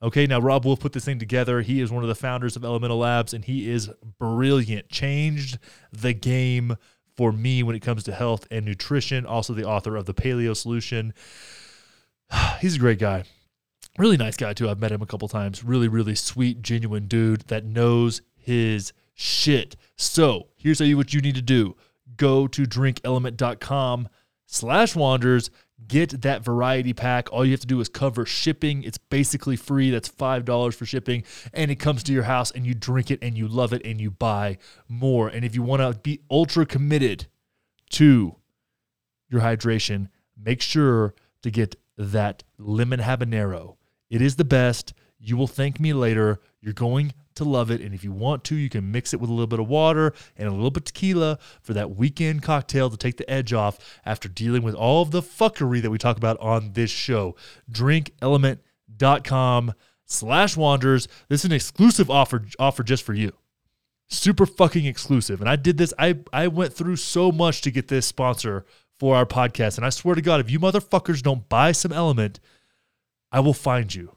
Okay, now Rob Wolf put this thing together. He is one of the founders of Elemental Labs, and he is brilliant. Changed the game for me when it comes to health and nutrition. Also the author of The Paleo Solution. He's a great guy. Really nice guy, too. I've met him a couple times. Really, really sweet, genuine dude that knows his shit. So here's what you need to do. Go to drink element dot com slash wanders. Get that variety pack. All you have to do is cover shipping. It's basically free. That's five dollars for shipping. And it comes to your house and you drink it and you love it and you buy more. And if you want to be ultra committed to your hydration, make sure to get that lemon habanero. It is the best. You will thank me later. You're going to love it. And if you want to, you can mix it with a little bit of water and a little bit of tequila for that weekend cocktail to take the edge off after dealing with all of the fuckery that we talk about on this show. drink element dot com slash wanders. This is an exclusive offer offer just for you. Super fucking exclusive. And I did this. I, I went through so much to get this sponsor for our podcast. And I swear to God, if you motherfuckers don't buy some Element, I will find you.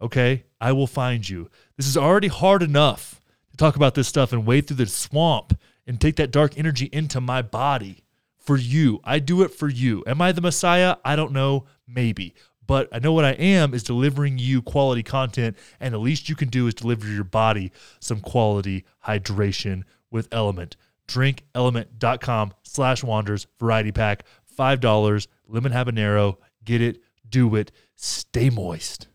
Okay, I will find you. This is already hard enough to talk about this stuff and wade through the swamp and take that dark energy into my body for you. I do it for you. Am I the Messiah? I don't know. Maybe. But I know what I am is delivering you quality content, and the least you can do is deliver your body some quality hydration with Element. drink element dot com slash wanders variety pack. five dollars. Lemon habanero. Get it. Do it. Stay moist.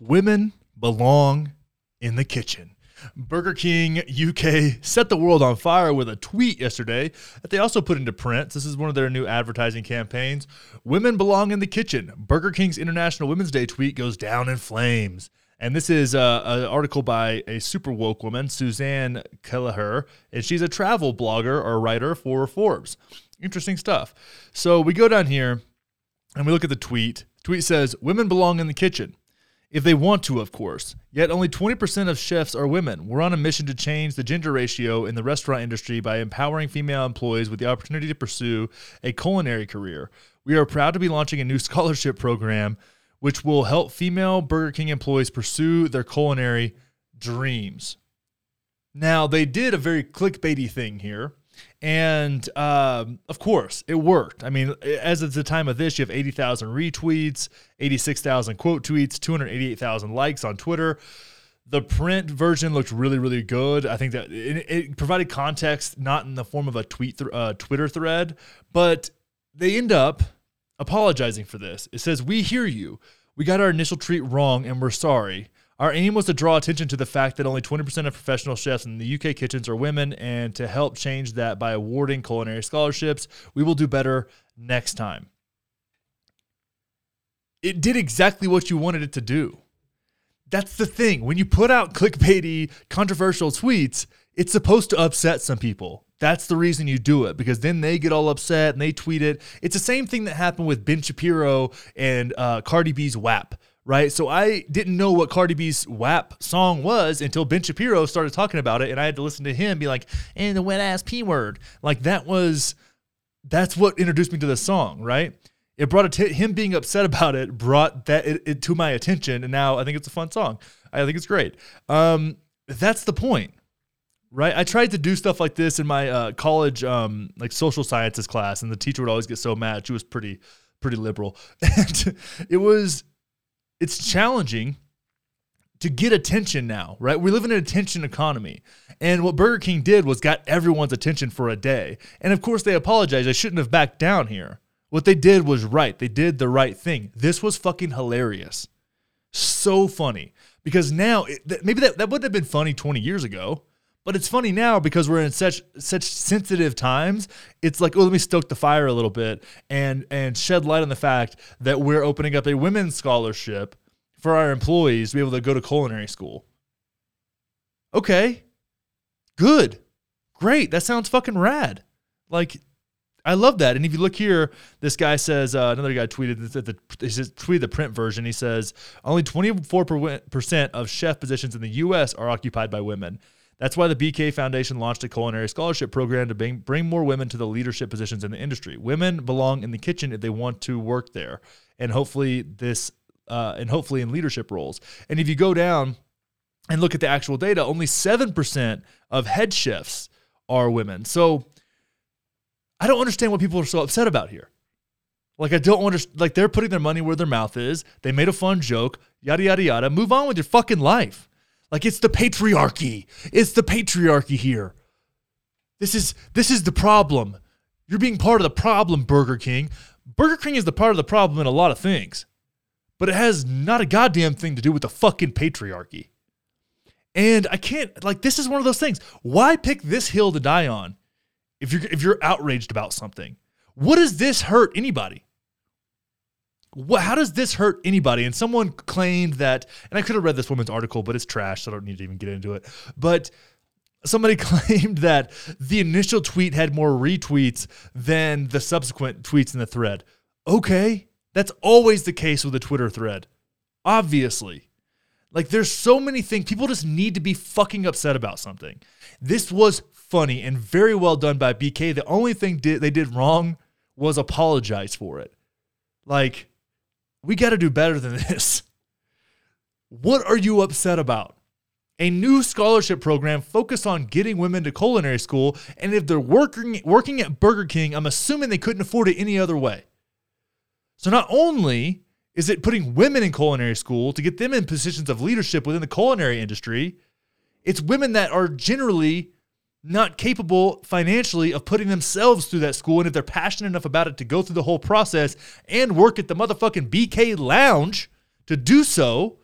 Women belong in the kitchen. Burger King U K set the world on fire with a tweet yesterday that they also put into print. This is one of their new advertising campaigns. Women belong in the kitchen. Burger King's International Women's Day tweet goes down in flames. And this is uh, an article by a super woke woman, Suzanne Kelleher, and she's a travel blogger or writer for Forbes. Interesting stuff. So we go down here and we look at the tweet. Tweet says, women belong in the kitchen. If they want to, of course. Yet only twenty percent of chefs are women. We're on a mission to change the gender ratio in the restaurant industry by empowering female employees with the opportunity to pursue a culinary career. We are proud to be launching a new scholarship program which will help female Burger King employees pursue their culinary dreams. Now, they did a very clickbaity thing here. And, um, of course, it worked. I mean, as of the time of this, you have eighty thousand retweets, eighty-six thousand quote tweets, two hundred eighty-eight thousand likes on Twitter. The print version looked really, really good. I think that it, it provided context, not in the form of a tweet th- uh, Twitter thread, but they end up apologizing for this. It says, we hear you. We got our initial tweet wrong, and we're sorry. Our aim was to draw attention to the fact that only twenty percent of professional chefs in the U K kitchens are women, and to help change that by awarding culinary scholarships. We will do better next time. It did exactly what you wanted it to do. That's the thing. When you put out clickbaity, controversial tweets, it's supposed to upset some people. That's the reason you do it, because then they get all upset and they tweet it. It's the same thing that happened with Ben Shapiro and uh, Cardi B's W A P. Right, so I didn't know what Cardi B's W A P song was until Ben Shapiro started talking about it, and I had to listen to him be like, and the wet ass P word. Like, that was, that's what introduced me to the song, right? It brought it to, him being upset about it brought that it, it to my attention, and now I think it's a fun song. I think it's great. Um, that's the point, right? I tried to do stuff like this in my uh, college, um, like social sciences class, and the teacher would always get so mad. She was pretty pretty liberal. And it was, it's challenging to get attention now, right? We live in an attention economy. And what Burger King did was got everyone's attention for a day. And of course they apologized. They shouldn't have backed down here. What they did was right. They did the right thing. This was fucking hilarious. So funny. Because now, it, maybe that, that wouldn't have been funny twenty years ago, but it's funny now because we're in such such sensitive times. It's like, oh, let me stoke the fire a little bit and and shed light on the fact that we're opening up a women's scholarship for our employees to be able to go to culinary school. Okay. Good. Great. That sounds fucking rad. Like, I love that. And if you look here, this guy says, uh, another guy tweeted, the, the, he says, tweeted the print version. He says, only twenty-four percent of chef positions in the U S are occupied by women. That's why the B K Foundation launched a culinary scholarship program to bring, bring more women to the leadership positions in the industry. Women belong in the kitchen if they want to work there. And hopefully this, uh, and hopefully in leadership roles. And if you go down and look at the actual data, only seven percent of head chefs are women. So I don't understand what people are so upset about here. Like, I don't understand. Like, they're putting their money where their mouth is. They made a fun joke, yada, yada, yada. Move on with your fucking life. Like, it's the patriarchy. It's the patriarchy here. This is this is the problem. You're being part of the problem, Burger King. Burger King is the part of the problem in a lot of things. But it has not a goddamn thing to do with the fucking patriarchy. And I can't, like, this is one of those things. Why pick this hill to die on? If you're if you're outraged about something, what does this hurt anybody? What, how does this hurt anybody? And someone claimed that, and I could have read this woman's article, but it's trash, so I don't need to even get into it. But somebody claimed that the initial tweet had more retweets than the subsequent tweets in the thread. Okay, that's always the case with a Twitter thread, obviously. Like, there's so many things. People just need to be fucking upset about something. This was funny and very well done by B K. The only thing di- they did wrong was apologize for it. Like, we got to do better than this. What are you upset about? A new scholarship program focused on getting women to culinary school, and if they're working, working at Burger King, I'm assuming they couldn't afford it any other way. So not only is it putting women in culinary school to get them in positions of leadership within the culinary industry, it's women that are generally not capable financially of putting themselves through that school, and if they're passionate enough about it to go through the whole process and work at the motherfucking B K Lounge to do so,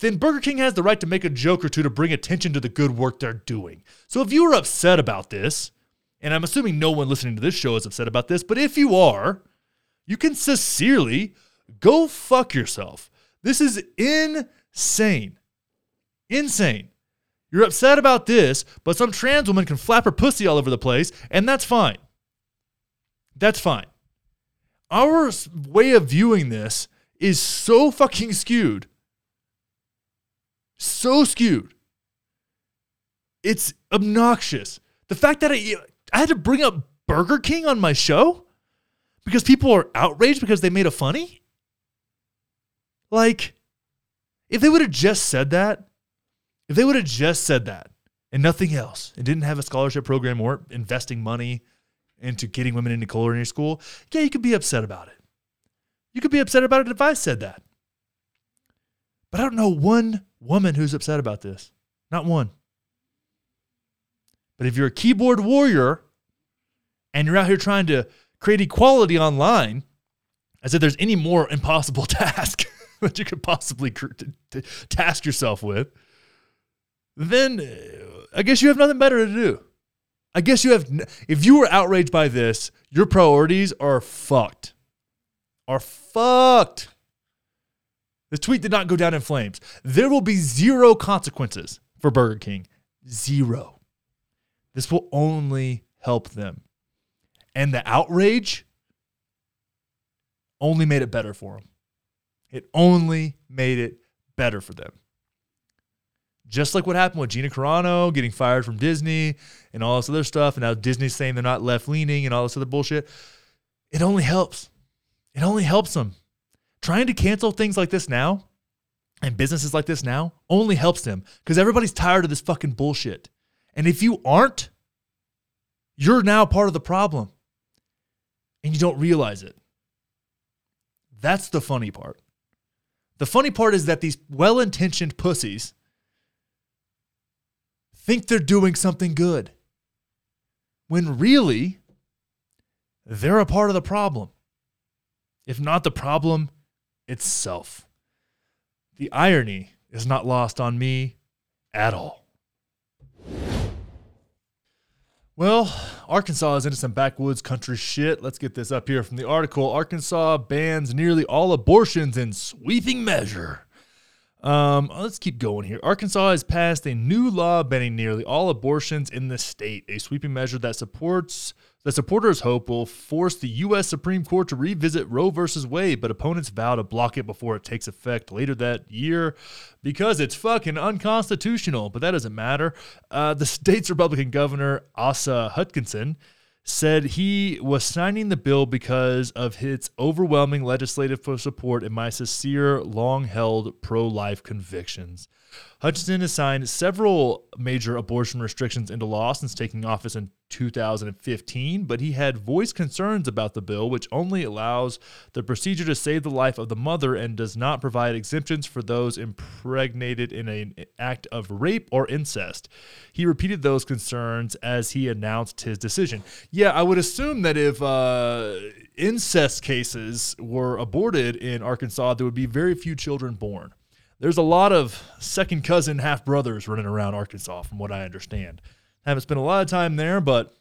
then Burger King has the right to make a joke or two to bring attention to the good work they're doing. So if you are upset about this, and I'm assuming no one listening to this show is upset about this, but if you are, you can sincerely go fuck yourself. This is insane. Insane. You're upset about this, but some trans woman can flap her pussy all over the place, and that's fine. That's fine. Our way of viewing this is so fucking skewed. So skewed. It's obnoxious. The fact that I, I had to bring up Burger King on my show because people are outraged because they made a funny? Like, if they would have just said that, if they would have just said that and nothing else, and didn't have a scholarship program or investing money into getting women into culinary school, yeah, you could be upset about it. You could be upset about it if I said that. But I don't know one woman who's upset about this. Not one. But if you're a keyboard warrior and you're out here trying to create equality online, as if there's any more impossible task that you could possibly task yourself with, then I guess you have nothing better to do. I guess you have, if you were outraged by this, your priorities are fucked. Are fucked. The tweet did not go down in flames. There will be zero consequences for Burger King. Zero. This will only help them. And the outrage only made it better for them. It only made it better for them. Just like what happened with Gina Carano getting fired from Disney and all this other stuff, and now Disney's saying they're not left-leaning and all this other bullshit. It only helps. It only helps them. Trying to cancel things like this now and businesses like this now only helps them because everybody's tired of this fucking bullshit. And if you aren't, you're now part of the problem and you don't realize it. That's the funny part. The funny part is that these well-intentioned pussies think they're doing something good, when really they're a part of the problem. If not the problem itself. The irony is not lost on me at all. Well, Arkansas is into some backwoods country shit. Let's get this up here from the article. Arkansas bans nearly all abortions in sweeping measure. Um, let's keep going here. Arkansas has passed a new law banning nearly all abortions in the state, a sweeping measure that supports that supporters hope will force the U S Supreme Court to revisit Roe versus Wade, but opponents vow to block it before it takes effect later that year because it's fucking unconstitutional. But that doesn't matter. Uh, the state's Republican governor, Asa Hutchinson, said he was signing the bill because of its overwhelming legislative support and my sincere, long-held pro-life convictions. Hutchinson has signed several major abortion restrictions into law since taking office in two thousand fifteen, but he had voiced concerns about the bill, which only allows the procedure to save the life of the mother and does not provide exemptions for those impregnated in an act of rape or incest. He repeated those concerns as he announced his decision. Yeah, I would assume that if uh, incest cases were aborted in Arkansas, there would be very few children born. There's a lot of second cousin half-brothers running around Arkansas, from what I understand. Haven't spent a lot of time there, but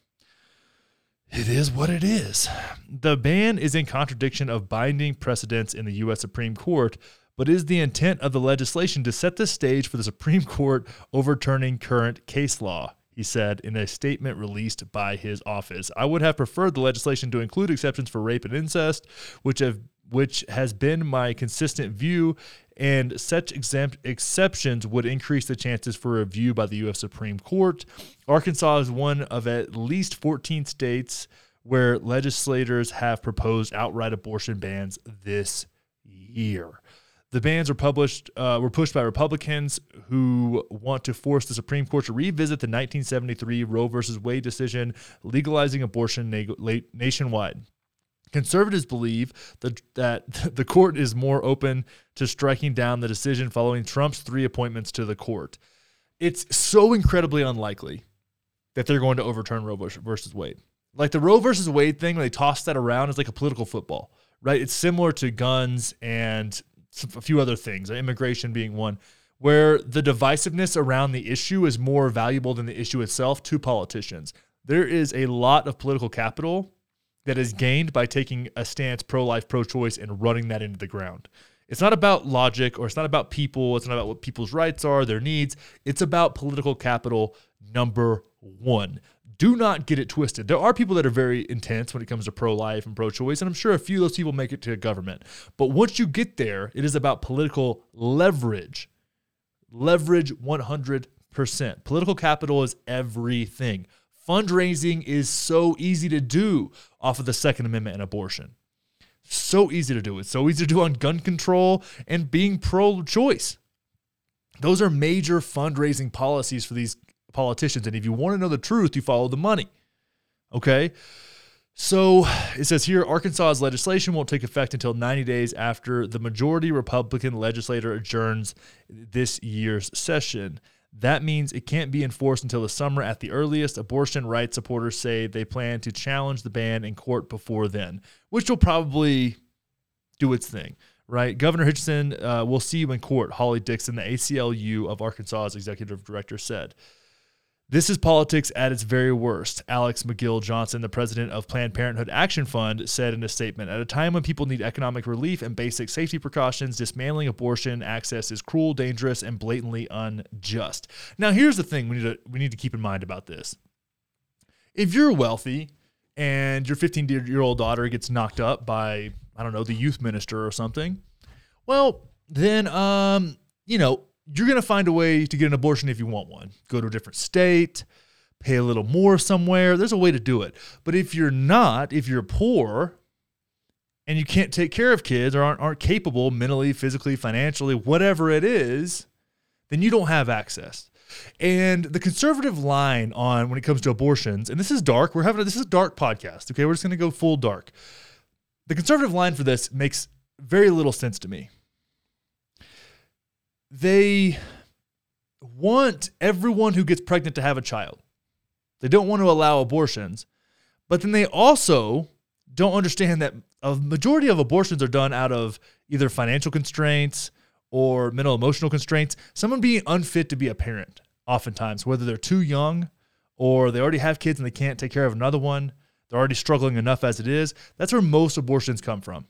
it is what it is. The ban is in contradiction of binding precedents in the U S Supreme Court, but is the intent of the legislation to set the stage for the Supreme Court overturning current case law, he said in a statement released by his office. I would have preferred the legislation to include exceptions for rape and incest, which have which has been my consistent view, and such exempt exceptions would increase the chances for review by the U S Supreme Court. Arkansas is one of at least fourteen states where legislators have proposed outright abortion bans this year. The bans were published uh, were pushed by Republicans who want to force the Supreme Court to revisit the nineteen seventy-three Roe versus Wade decision, legalizing abortion na- nationwide. Conservatives believe that, that the court is more open to striking down the decision following Trump's three appointments to the court. It's so incredibly unlikely that they're going to overturn Roe versus Wade. Like the Roe versus Wade thing, when they toss that around, it's like a political football, right? It's similar to guns and a few other things, immigration being one, where the divisiveness around the issue is more valuable than the issue itself to politicians. There is a lot of political capital that is gained by taking a stance pro-life, pro-choice, and running that into the ground. It's not about logic, or it's not about people. It's not about what people's rights are, their needs. It's about political capital number one. Do not get it twisted. There are people that are very intense when it comes to pro-life and pro-choice, and I'm sure a few of those people make it to government. But once you get there, it is about political leverage. Leverage one hundred percent. Political capital is everything. Fundraising is so easy to do off of the Second Amendment and abortion. So easy to do. It's so easy to do on gun control and being pro-choice. Those are major fundraising policies for these politicians. And if you want to know the truth, you follow the money. Okay? So it says here, Arkansas's legislation won't take effect until ninety days after the majority Republican legislator adjourns this year's session. That means it can't be enforced until the summer at the earliest. Abortion rights supporters say they plan to challenge the ban in court before then, which will probably do its thing, right? Governor Hutchinson uh, will see you in court, Holly Dixon, the A C L U of Arkansas's executive director, said. This is politics at its very worst, Alex McGill Johnson, the president of Planned Parenthood Action Fund, said in a statement. At a time when people need economic relief and basic safety precautions, dismantling abortion access is cruel, dangerous, and blatantly unjust. Now, here's the thing we need to, we need to keep in mind about this. If you're wealthy and your fifteen-year-old daughter gets knocked up by, I don't know, the youth minister or something, well, then, um, you know, you're going to find a way to get an abortion if you want one. Go to a different state, pay a little more somewhere. There's a way to do it. But if you're not, if you're poor and you can't take care of kids or aren't, aren't capable mentally, physically, financially, whatever it is, then you don't have access. And the conservative line on when it comes to abortions, and this is dark. We're having a, this is a dark podcast. Okay, we're just going to go full dark. The conservative line for this makes very little sense to me. They want everyone who gets pregnant to have a child. They don't want to allow abortions, but then they also don't understand that a majority of abortions are done out of either financial constraints or mental emotional constraints. Someone being unfit to be a parent oftentimes, whether they're too young or they already have kids and they can't take care of another one. They're already struggling enough as it is. That's where most abortions come from.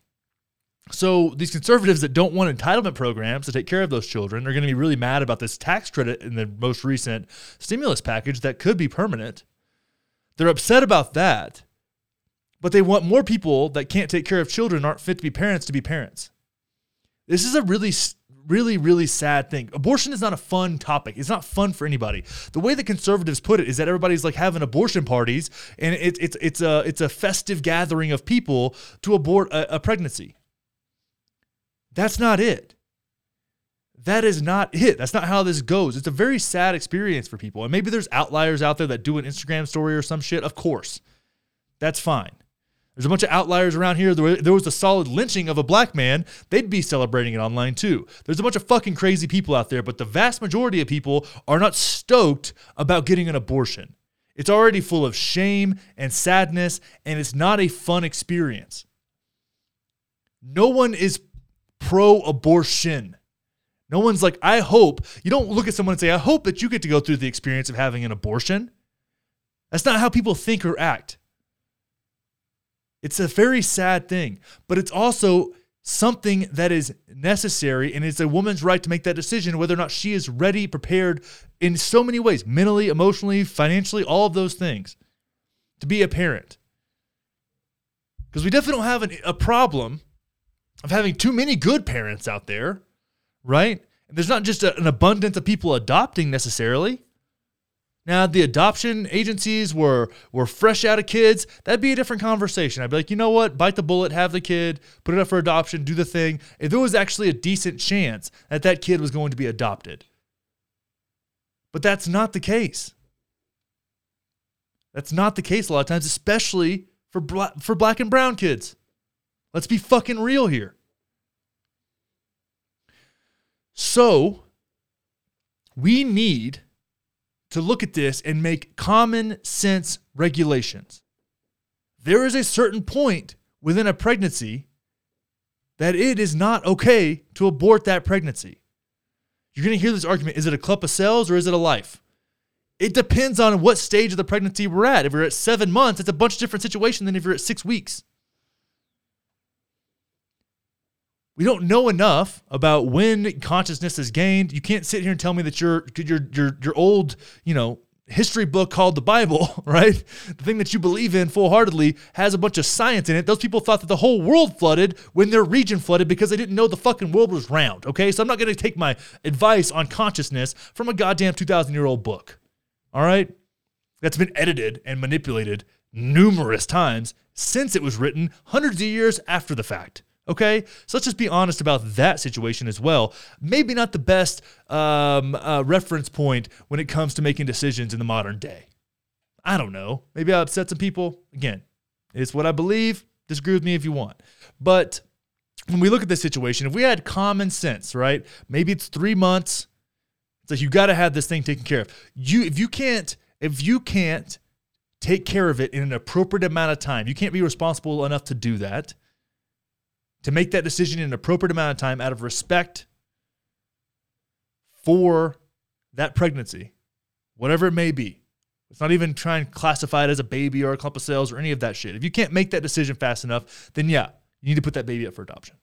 So these conservatives that don't want entitlement programs to take care of those children are going to be really mad about this tax credit in the most recent stimulus package that could be permanent. They're upset about that, but they want more people that can't take care of children, aren't fit to be parents, to be parents. This is a really, really, really sad thing. Abortion is not a fun topic. It's not fun for anybody. The way the conservatives put it is that everybody's like having abortion parties, and it's it's it's a it's a festive gathering of people to abort a, a pregnancy. That's not it. That is not it. That's not how this goes. It's a very sad experience for people. And maybe there's outliers out there that do an Instagram story or some shit. Of course. That's fine. There's a bunch of outliers around here. There was a solid lynching of a black man. They'd be celebrating it online too. There's a bunch of fucking crazy people out there, but the vast majority of people are not stoked about getting an abortion. It's already full of shame and sadness, and it's not a fun experience. No one is pro-abortion. No one's like, I hope. You don't look at someone and say, I hope that you get to go through the experience of having an abortion. That's not how people think or act. It's a very sad thing, but it's also something that is necessary, and it's a woman's right to make that decision whether or not she is ready, prepared in so many ways, mentally, emotionally, financially, all of those things, to be a parent. Because we definitely don't have an, a problem of having too many good parents out there, right? And there's not just a, an abundance of people adopting necessarily. Now, the adoption agencies were were fresh out of kids. That'd be a different conversation. I'd be like, you know what? Bite the bullet, have the kid, put it up for adoption, do the thing. If there was actually a decent chance that that kid was going to be adopted. But that's not the case. That's not the case a lot of times, especially for black, for black and brown kids. Let's be fucking real here. So, we need to look at this and make common sense regulations. There is a certain point within a pregnancy that it is not okay to abort that pregnancy. You're going to hear this argument. Is it a clump of cells or is it a life? It depends on what stage of the pregnancy we're at. If you're at seven months, it's a bunch different situation than if you're at six weeks. We don't know enough about when consciousness is gained. You can't sit here and tell me that your your your your old, you know, history book called the Bible, right? The thing that you believe in full-heartedly has a bunch of science in it. Those people thought that the whole world flooded when their region flooded because they didn't know the fucking world was round, okay? So I'm not going to take my advice on consciousness from a goddamn two thousand year old book, all right? That's been edited and manipulated numerous times since it was written, hundreds of years after the fact. Okay, so let's just be honest about that situation as well. Maybe not the best um, uh, reference point when it comes to making decisions in the modern day. I don't know. Maybe I upset some people. Again, it's what I believe. Disagree with me if you want. But when we look at this situation, if we had common sense, right? Maybe it's three months. It's like you got to have this thing taken care of. You, if you can't, if you can't take care of it in an appropriate amount of time, you can't be responsible enough to do that. To make that decision in an appropriate amount of time out of respect for that pregnancy, whatever it may be. It's not even trying to classify it as a baby or a clump of cells or any of that shit. If you can't make that decision fast enough, then yeah, you need to put that baby up for adoption.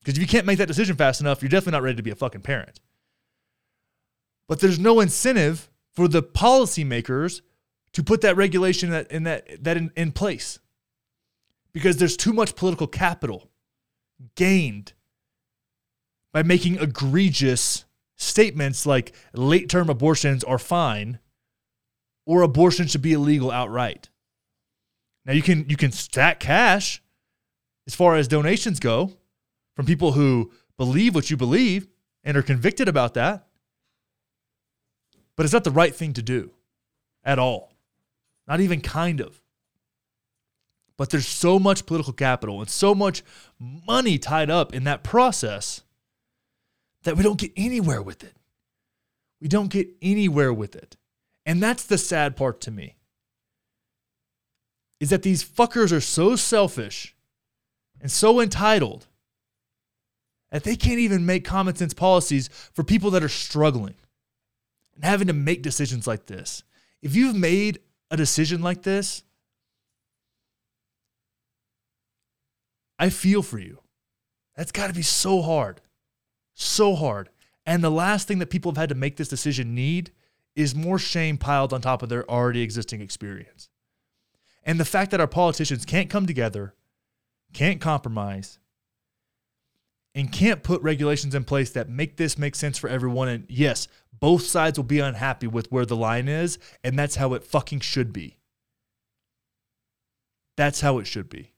Because if you can't make that decision fast enough, you're definitely not ready to be a fucking parent. But there's no incentive for the policymakers to put that regulation that in, that, that in, in place. Because there's too much political capital gained by making egregious statements like late-term abortions are fine or abortion should be illegal outright. Now, you can you can stack cash as far as donations go from people who believe what you believe and are convicted about that, but it's not the right thing to do at all, not even kind of. But there's so much political capital and so much money tied up in that process that we don't get anywhere with it. We don't get anywhere with it. And that's the sad part to me, is that these fuckers are so selfish and so entitled that they can't even make common sense policies for people that are struggling and having to make decisions like this. If you've made a decision like this, I feel for you. That's got to be so hard, so hard. And the last thing that people have had to make this decision need is more shame piled on top of their already existing experience. And the fact that our politicians can't come together, can't compromise, and can't put regulations in place that make this make sense for everyone. And yes, both sides will be unhappy with where the line is, and that's how it fucking should be. That's how it should be.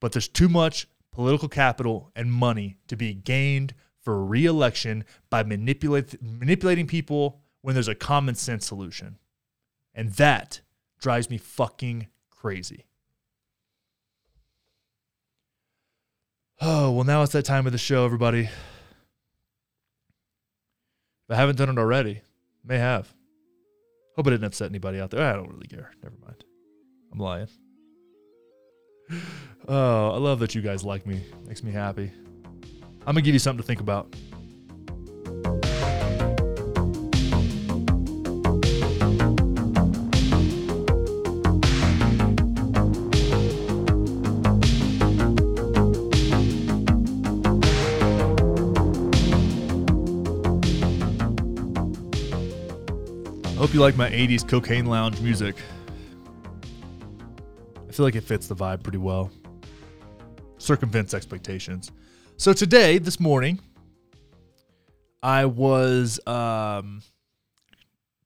But there's too much political capital and money to be gained for re-election by manipulate, manipulating people when there's a common sense solution. And that drives me fucking crazy. Oh, well, now it's that time of the show, everybody. If I haven't done it already, may have. Hope I didn't upset anybody out there. I don't really care. Never mind. I'm lying. Oh, I love that you guys like me. Makes me happy. I'm going to give you something to think about. Hope you like my eighties cocaine lounge music. I feel like it fits the vibe pretty well. Circumvents expectations. So today, this morning, I was um,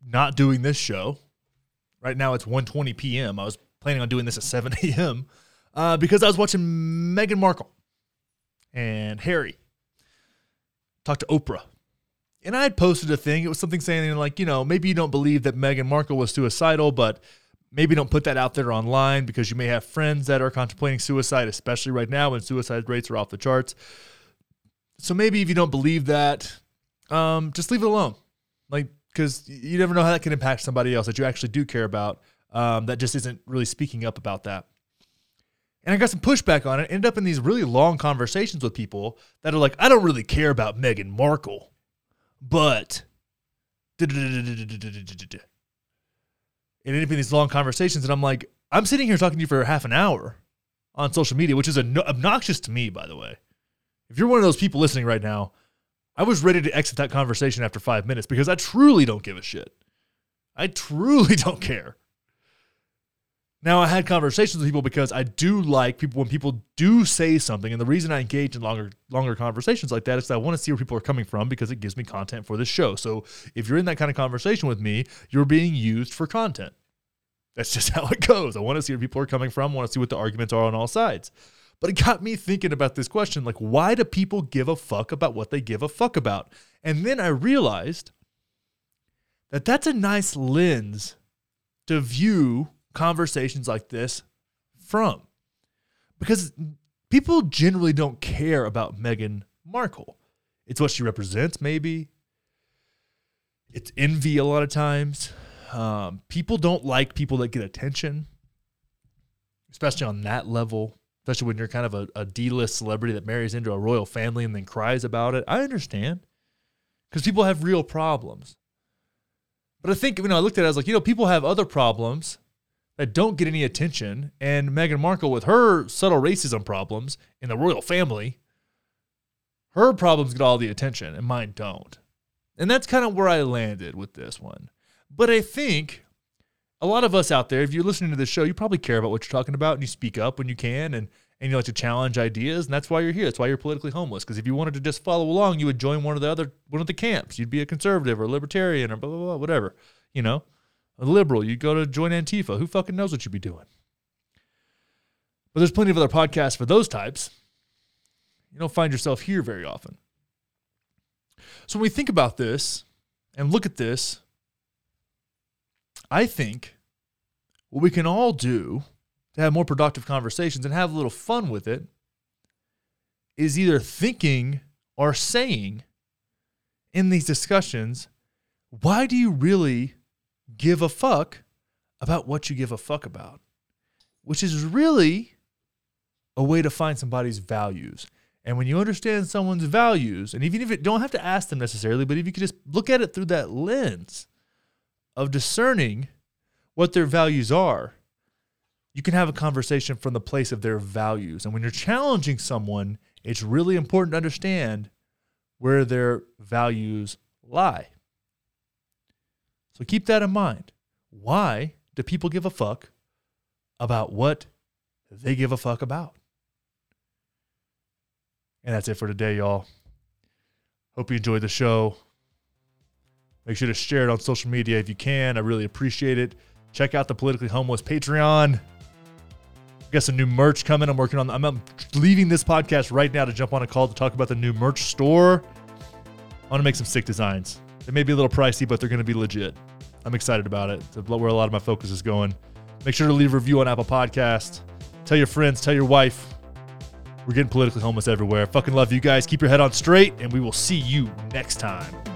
not doing this show. Right now it's one twenty p.m. I was planning on doing this at seven a.m. Uh, because I was watching Meghan Markle and Harry talk to Oprah. And I had posted a thing. It was something saying, like, you know, maybe you don't believe that Meghan Markle was suicidal, but maybe don't put that out there online because you may have friends that are contemplating suicide, especially right now when suicide rates are off the charts. So maybe if you don't believe that, um, just leave it alone. Like, because you never know how that can impact somebody else that you actually do care about, um, that just isn't really speaking up about that. And I got some pushback on it. Ended up in these really long conversations with people that are like, I don't really care about Meghan Markle, but it ended up in these long conversations, and I'm like, I'm sitting here talking to you for half an hour on social media, which is obnoxious to me, by the way. If you're one of those people listening right now, I was ready to exit that conversation after five minutes because I truly don't give a shit. I truly don't care. Now, I had conversations with people because I do like people when people do say something. And the reason I engage in longer longer conversations like that is that I want to see where people are coming from because it gives me content for this show. So if you're in that kind of conversation with me, you're being used for content. That's just how it goes. I want to see where people are coming from. I want to see what the arguments are on all sides. But it got me thinking about this question, like, why do people give a fuck about what they give a fuck about? And then I realized that that's a nice lens to view conversations like this from, because people generally don't care about Meghan Markle. It's what she represents, maybe. It's envy a lot of times. Um, people don't like people that get attention, especially on that level, especially when you're kind of a, a D-list celebrity that marries into a royal family and then cries about it. I understand, because people have real problems. But I think, you know, I looked at it, I was like, you know, people have other problems that don't get any attention, and Meghan Markle, with her subtle racism problems in the royal family, her problems get all the attention, and mine don't. And that's kind of where I landed with this one. But I think a lot of us out there, if you're listening to this show, you probably care about what you're talking about, and you speak up when you can, and, and you like to challenge ideas, and that's why you're here. That's why you're politically homeless, because if you wanted to just follow along, you would join one of the other one of the camps. You'd be a conservative or a libertarian or blah, blah, blah, whatever, you know. A liberal, you go to join Antifa. Who fucking knows what you'd be doing? But there's plenty of other podcasts for those types. You don't find yourself here very often. So when we think about this and look at this, I think what we can all do to have more productive conversations and have a little fun with it is either thinking or saying in these discussions, why do you really give a fuck about what you give a fuck about? Which is really a way to find somebody's values. And when you understand someone's values, and even if you don't have to ask them necessarily, but if you could just look at it through that lens of discerning what their values are, you can have a conversation from the place of their values. And when you're challenging someone, it's really important to understand where their values lie. So keep that in mind. Why do people give a fuck about what they give a fuck about? And that's it for today, y'all. Hope you enjoyed the show. Make sure to share it on social media if you can. I really appreciate it. Check out the Politically Homeless Patreon. I've got some new merch coming. I'm working on. I'm, I'm leaving this podcast right now to jump on a call to talk about the new merch store. I want to make some sick designs. They may be a little pricey, but they're going to be legit. I'm excited about it. It's where a lot of my focus is going. Make sure to leave a review on Apple Podcasts. Tell your friends. Tell your wife. We're getting politically homeless everywhere. Fucking love you guys. Keep your head on straight, and we will see you next time.